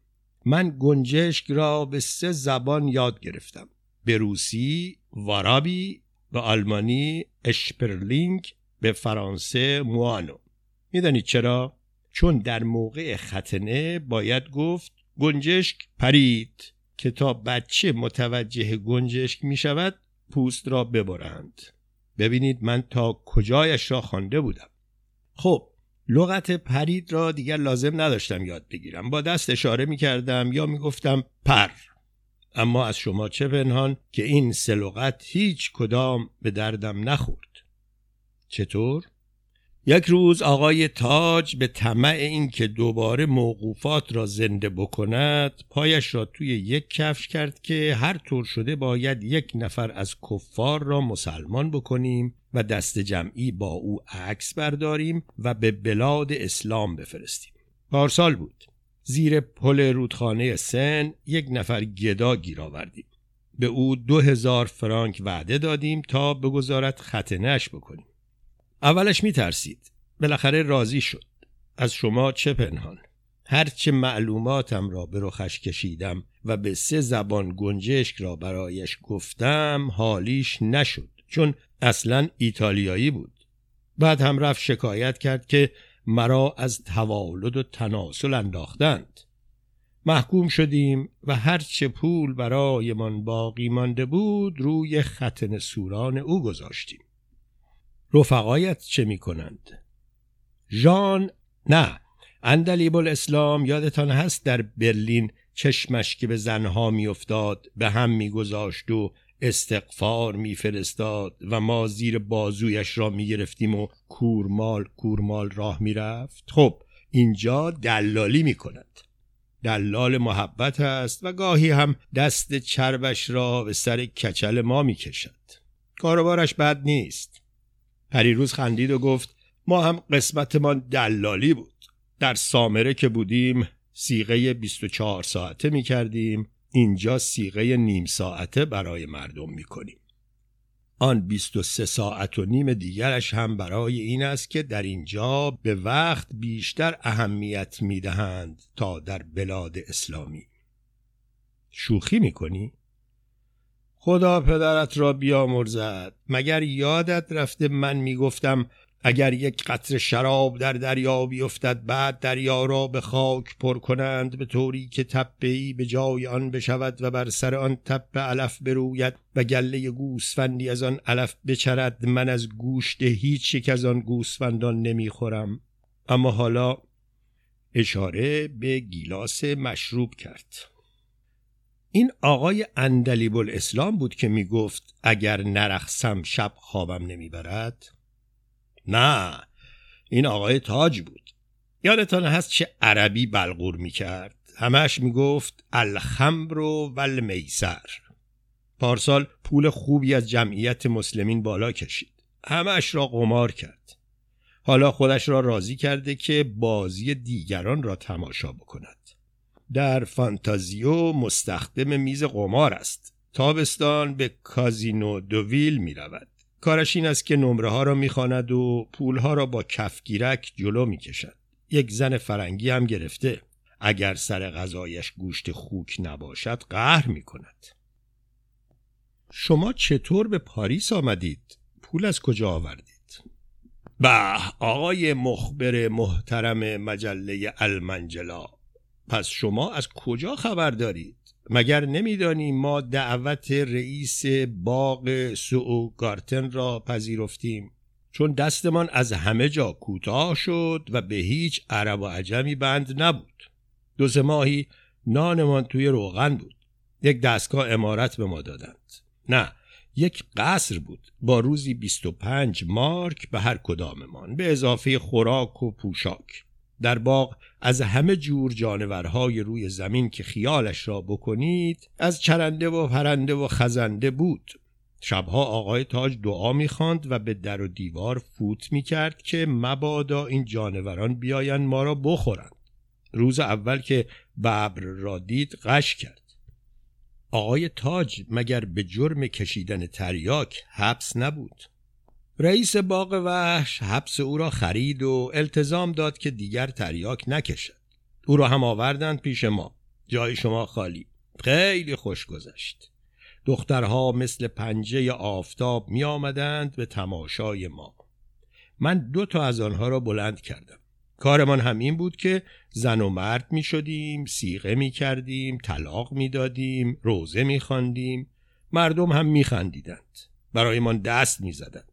من گنجشک را به سه زبان یاد گرفتم، به روسی وارابی، به آلمانی اشپرلینگ، به فرانسه موانو. میدانی چرا؟ چون در موقع ختنه باید گفت گنجشک پرید که تا بچه متوجه گنجشک می شود پوست را ببرند. ببینید من تا کجایش را خوانده بودم. خب لغت پرید را دیگر لازم نداشتم یاد بگیرم. با دست اشاره می کردم یا می گفتم پر. اما از شما چه پنهان که این سه لغت هیچ کدام به دردم نخورد. چطور؟ یک روز آقای تاج به طمع این که دوباره موقوفات را زنده بکند پایش را توی یک کفش کرد که هر طور شده باید یک نفر از کفار را مسلمان بکنیم و دست جمعی با او عکس برداریم و به بلاد اسلام بفرستیم. پارسال بود. زیر پل رودخانه سن یک نفر گدا گیر آوردیم. به او دو هزار فرانک وعده دادیم تا بگذارد ختنه‌اش بکنیم. اولش میترسید. بالاخره راضی شد. از شما چه پنهان. هرچه معلوماتم را به رخش کشیدم و به سه زبان گنجشک را برایش گفتم حالیش نشد، چون اصلاً ایتالیایی بود. بعد هم رفت شکایت کرد که مرا از توالد و تناسل انداختند. محکوم شدیم و هرچه پول برای من باقی مانده بود روی ختن سوران او گذاشتیم. رفقایت چه می کنند؟ جان نه، اندلیب الاسلام یادتان هست در برلین چشمش که به زنها می افتاد به هم می گذاشت و استغفار می فرستاد و ما زیر بازویش را می گرفتیم و کورمال کورمال راه می رفت. خب اینجا دلالی می کند، دلال محبت است و گاهی هم دست چربش را به سر کچل ما می کشد. کاروبارش بد نیست. پریروز خندید و گفت ما هم قسمت ما دلالی بود. در سامره که بودیم سیغه بیست و چهار ساعته می کردیم. اینجا سیغه نیم ساعته برای مردم می کنیم. آن بیست و سه ساعت و نیم دیگرش هم برای این است که در اینجا به وقت بیشتر اهمیت می دهند تا در بلاد اسلامی. شوخی می کنی؟ خدا پدرت را بیامرزد، مگر یادت رفته من می گفتم اگر یک قطره شراب در دریا بیفتد بعد دریا را به خاک پر کنند به طوری که تپه‌ای به جای آن بشود و بر سر آن تپه علف بروید و گله گوسفندی از آن علف بچرد، من از گوشت هیچ یک از آن گوسفندان نمیخورم. اما حالا اشاره به گیلاس مشروب کرد. این آقای اندلیب الاسلام بود که میگفت اگر نرقصم شب خوابم نمیبرد؟ نه، این آقای تاج بود. یادتان هست چه عربی بلغور میکرد؟ همش میگفت الخمر و المیسر. پارسال پول خوبی از جمعیت مسلمین بالا کشید، همش را قمار کرد. حالا خودش را راضی کرده که بازی دیگران را تماشا بکند. در فانتازیو مستخدم میز قمار است. تابستان به کازینو دوویل میرود. کارش این است که نمره ها را میخواند و پول ها را با کفگیرک جلو میکشد. یک زن فرنگی هم گرفته. اگر سر غذایش گوشت خوک نباشد قهر میکند. شما چطور به پاریس آمدید؟ پول از کجا آوردید؟ به آقای مخبر محترم مجله المنجلاب. پس شما از کجا خبر دارید؟ مگر نمیدانی ما دعوت رئیس باغ سو گارتن را پذیرفتیم؟ چون دستمان از همه جا کوتاه شد و به هیچ عرب و عجمی بند نبود. دو سه ماهی نانمان توی روغن بود. یک دستگاه عمارت به ما دادند. نه، یک قصر بود با روزی بیست و پنج مارک به هر کداممان به اضافه خوراک و پوشاک. در باغ از همه جور جانورهای روی زمین که خیالش را بکنید از چرنده و پرنده و خزنده بود. شبها آقای تاج دعا می‌خواند و به در و دیوار فوت می‌کرد که مبادا این جانوران بیاین ما را بخورند. روز اول که ببر را دید غش کرد. آقای تاج مگر به جرم کشیدن تریاک حبس نبود؟ رئیس باغ وحش حبس او را خرید و التزام داد که دیگر تریاک نکشد. او را هم آوردند پیش ما. جای شما خالی. خیلی خوش گذشت. دخترها مثل پنجه آفتاب می آمدند به تماشای ما. من دو تا از آنها را بلند کردم. کارمان همین بود که زن و مرد می شدیم، صیغه می کردیم، طلاق می دادیم، روزه می خواندیم. مردم هم می خندیدند. برای من دست می زدند.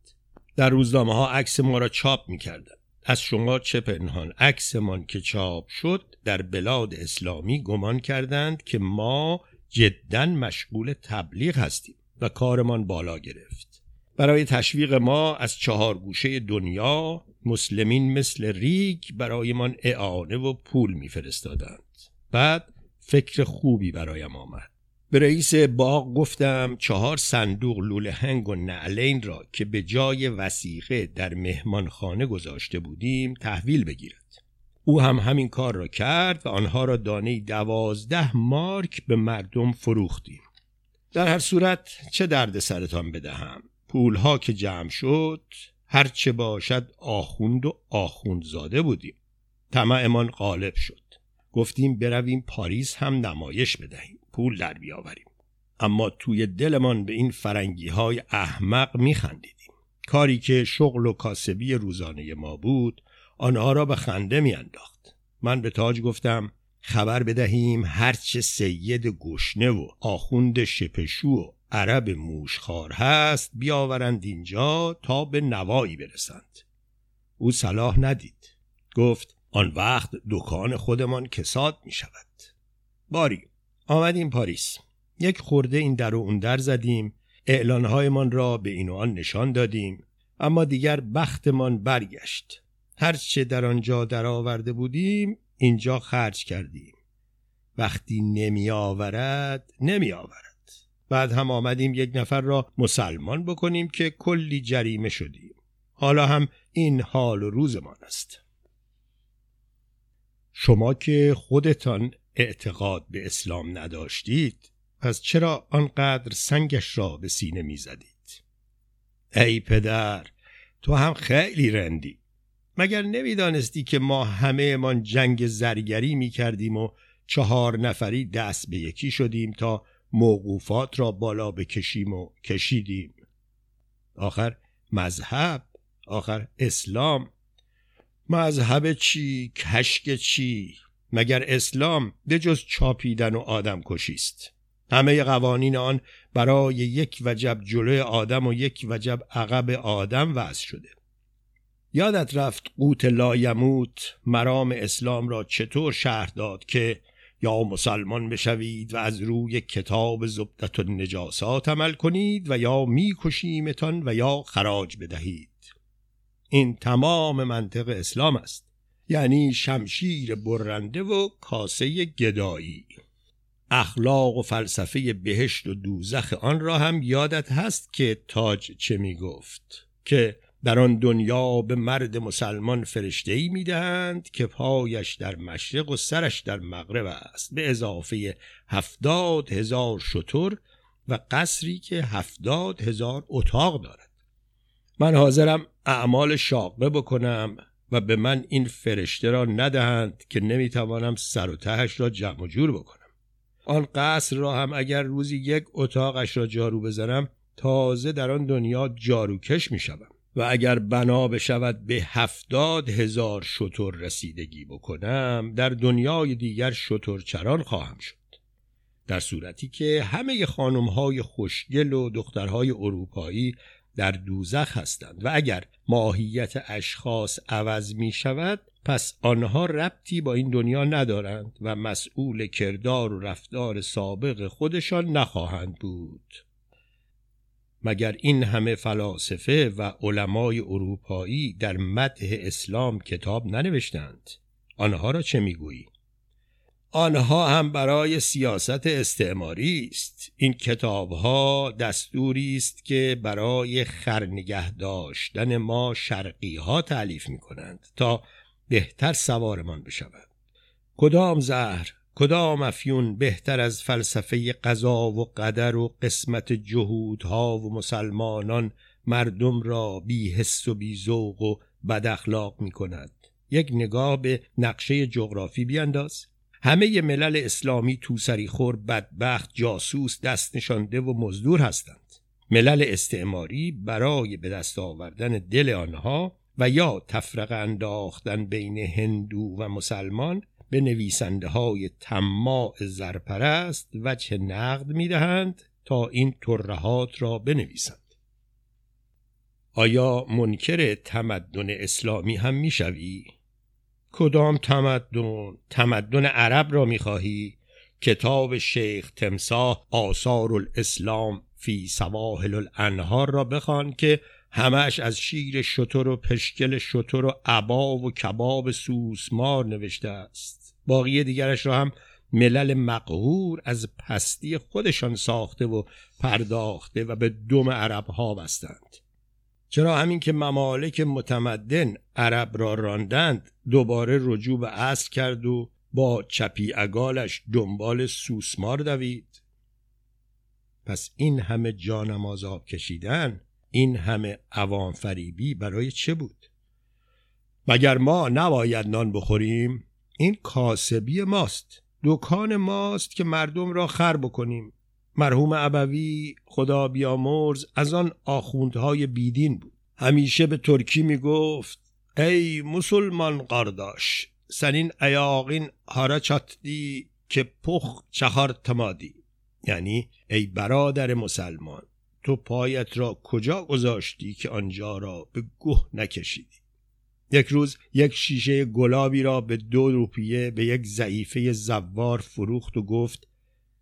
در روزنامه ها عکس ما را چاپ می کردن. از شما چه پنهان؟ عکس من که چاپ شد در بلاد اسلامی گمان کردند که ما جداً مشغول تبلیغ هستیم و کارمان بالا گرفت. برای تشویق ما از چهار گوشه دنیا مسلمین مثل ریگ برای من اعانه و پول می فرستادند. بعد فکر خوبی برایم آمد. به رئیس باغ گفتم چهار صندوق لولهنگ و نعلین را که به جای وثیقه در مهمانخانه گذاشته بودیم تحویل بگیرد. او هم همین کار را کرد و آنها را دانه دوازده مارک به مردم فروختیم. در هر صورت چه درد سرتان بدهم؟ پولها که جمع شد هرچه باشد آخوند و آخوندزاده بودیم. طمعمان غالب شد. گفتیم برویم پاریس هم نمایش بدهیم. پول در بیاوریم، اما توی دلمان به این فرنگی های احمق میخندیدیم. کاری که شغل و کاسبی روزانه ما بود آنها را به خنده میانداخت. من به تاج گفتم خبر بدهیم هرچه سید گشنه و آخوند شپشو و عرب موشخار هست بیاورند اینجا تا به نوایی برسند. او صلاح ندید، گفت آن وقت دکان خودمان کساد می شود. باری آمدیم پاریس، یک خورده این در و اون در زدیم، اعلانهایمان را به این و آن نشان دادیم، اما دیگر بختمان برگشت. هرچه در آنجا در آورده بودیم اینجا خرج کردیم. وقتی نمی آورد نمی آورد. بعد هم آمدیم یک نفر را مسلمان بکنیم که کلی جریمه شدیم. حالا هم این حال و روزمان است. شما که خودتان اعتقاد به اسلام نداشتید، پس چرا آنقدر سنگش را به سینه می زدید؟ ای پدر، تو هم خیلی رندی. مگر نمی دانستی که ما همه من جنگ زرگری می کردیم و چهار نفری دست به یکی شدیم تا موقوفات را بالا بکشیم و کشیدیم. آخر مذهب، آخر اسلام. مذهب چی؟ کشک چی؟ مگر اسلام ده جز چاپیدن و آدم کشیست. همه قوانین آن برای یک وجب جلوی آدم و یک وجب عقب آدم وضع شده. یادت رفت قوت لایموت مرام اسلام را چطور شرح داد که یا مسلمان بشوید و از روی کتاب زبدة النجاسات عمل کنید و یا می کشیمتان و یا خراج بدهید. این تمام منطق اسلام است، یعنی شمشیر برنده و کاسه گدایی. اخلاق و فلسفه بهشت و دوزخ آن را هم یادت هست که تاج چه می گفت؟ که در آن دنیا به مرد مسلمان فرشته‌ای می‌دهند که پایش در مشرق و سرش در مغرب است، به اضافه هفتاد هزار شتر و قصری که هفتاد هزار اتاق دارد. من حاضرم اعمال شاقه بکنم و به من این فرشته را ندهند که نمیتوانم سر و تهش را جمع و جور بکنم. آن قصر را هم اگر روزی یک اتاقش را جارو بزنم، تازه در آن دنیا جاروکش میشوم و اگر بنا بشود به هفتاد هزار شتر رسیدگی بکنم، در دنیای دیگر شترچران خواهم شد. در صورتی که همه خانم‌های خوشگل و دخترهای اروپایی در دوزخ هستند و اگر ماهیت اشخاص عوض می شود، پس آنها ربطی با این دنیا ندارند و مسئول کردار و رفتار سابق خودشان نخواهند بود. مگر این همه فلاسفه و علمای اروپایی در مدح اسلام کتاب ننوشتند؟ آنها را چه میگویی؟ آنها هم برای سیاست استعماری است. این کتابها دستوری است که برای خرنگه داشتن ما شرقی ها تألیف می کنند تا بهتر سوارمان بشوند. کدام زهر، کدام افیون بهتر از فلسفه قضا و قدر و قسمت جهودها و مسلمانان مردم را بی حس و بی ذوق و بد اخلاق می کند؟ یک نگاه به نقشه جغرافی بینداز. همه ملل اسلامی توسری خور، بدبخت، جاسوس، دست نشانده و مزدور هستند. ملل استعماری برای به دست آوردن دل آنها و یا تفرقه انداختن بین هندو و مسلمان به نویسنده های طماع زرپرست وجه نقد می دهند تا این ترهات را بنویسند. آیا منکر تمدن اسلامی هم می شوی؟ کدام تمدن؟ تمدن عرب را می‌خواهی؟ کتاب شیخ تمساح آثار الاسلام فی سواعل الانهار را بخوان که همش از شیر شتر و پشکل شتر و عبا و کباب سوسمار نوشته است. باقی دیگرش را هم ملل مقهور از پستی خودشان ساخته و پرداخته و به دم عرب‌ها بستند. چرا همین که ممالک متمدن عرب را راندند، دوباره رجوع به اصل کرد و با چپی اگالش دنبال سوسمار دوید؟ پس این همه جانم آزاب کشیدن، این همه عوام فریبی برای چه بود؟ مگر ما نباید نان بخوریم؟ این کاسبی ماست. دکان ماست که مردم را خر بکنیم. مرحوم ابوی خدا بیامرز از آن آخوندهای بیدین بود. همیشه به ترکی می گفت ای مسلمان قرداش سنین ایاغین هارا چطدی که پخ چهار تمادی، یعنی ای برادر مسلمان تو پایت را کجا گذاشتی که آنجا را به گوه نکشیدی. یک روز یک شیشه گلابی را به دو روپیه به یک ضعیفه زوار فروخت و گفت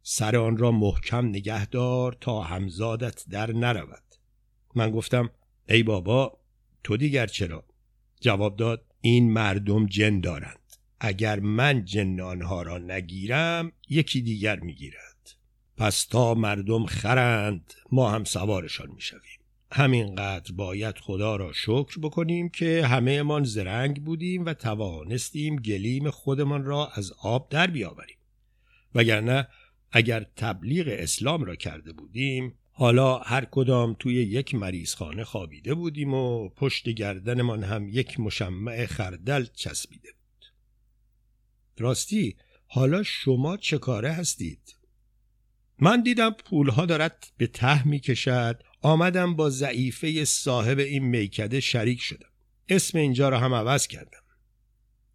سر آن را محکم نگه دار تا همزادت در نرود. من گفتم ای بابا تو دیگر چرا؟ جواب داد این مردم جن دارند، اگر من جن آنها را نگیرم یکی دیگر میگیرد، پس تا مردم خرند ما هم سوارشان میشویم. همینقدر باید خدا را شکر بکنیم که همه من زرنگ بودیم و توانستیم گلیم خودمان را از آب در بیاوریم، وگرنه اگر تبلیغ اسلام را کرده بودیم حالا هر کدام توی یک مریضخانه خوابیده بودیم و پشت گردنمان هم یک مشمع خردل چسبیده بود. راستی حالا شما چه کاره هستید؟ من دیدم پولها دارد به ته می کشد، آمدم با ضعیفه صاحب این میکده شریک شدم. اسم اینجا را هم عوض کردم.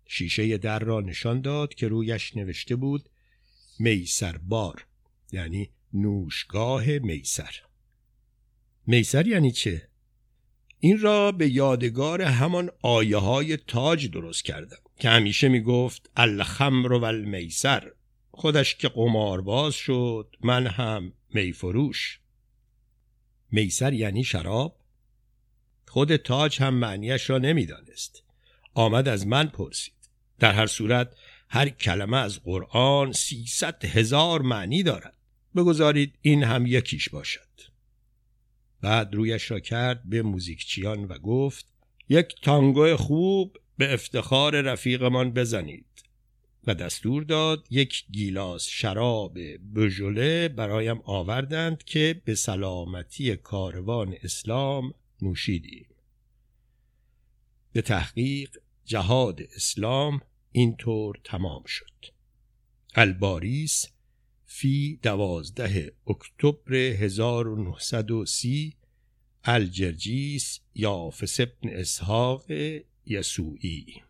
شیشه در را نشان داد که رویش نوشته بود میسر بار، یعنی نوشگاه میسر. میسر یعنی چه؟ این را به یادگار همان آیه های تاج درست کردم که همیشه می گفت الخمر و المیسر، خودش که قمارباز شد من هم میفروش. میسر یعنی شراب. خود تاج هم معنیش را نمی دانست. آمد از من پرسید. در هر صورت هر کلمه از قرآن سیصد هزار معنی دارد، بگذارید این هم یکیش باشد. بعد رویش را کرد به موزیکچیان و گفت یک تانگو خوب به افتخار رفیقمان بزنید و دستور داد یک گیلاس شراب بژوله برایم آوردند که به سلامتی کاروان اسلام نوشیدیم. به تحقیق جهاد اسلام اینطور تمام شد. الباریس فی دوازده اکتبر هزار و نهصد و سی، الجرجیس یافسبن اسحاق یسوعی.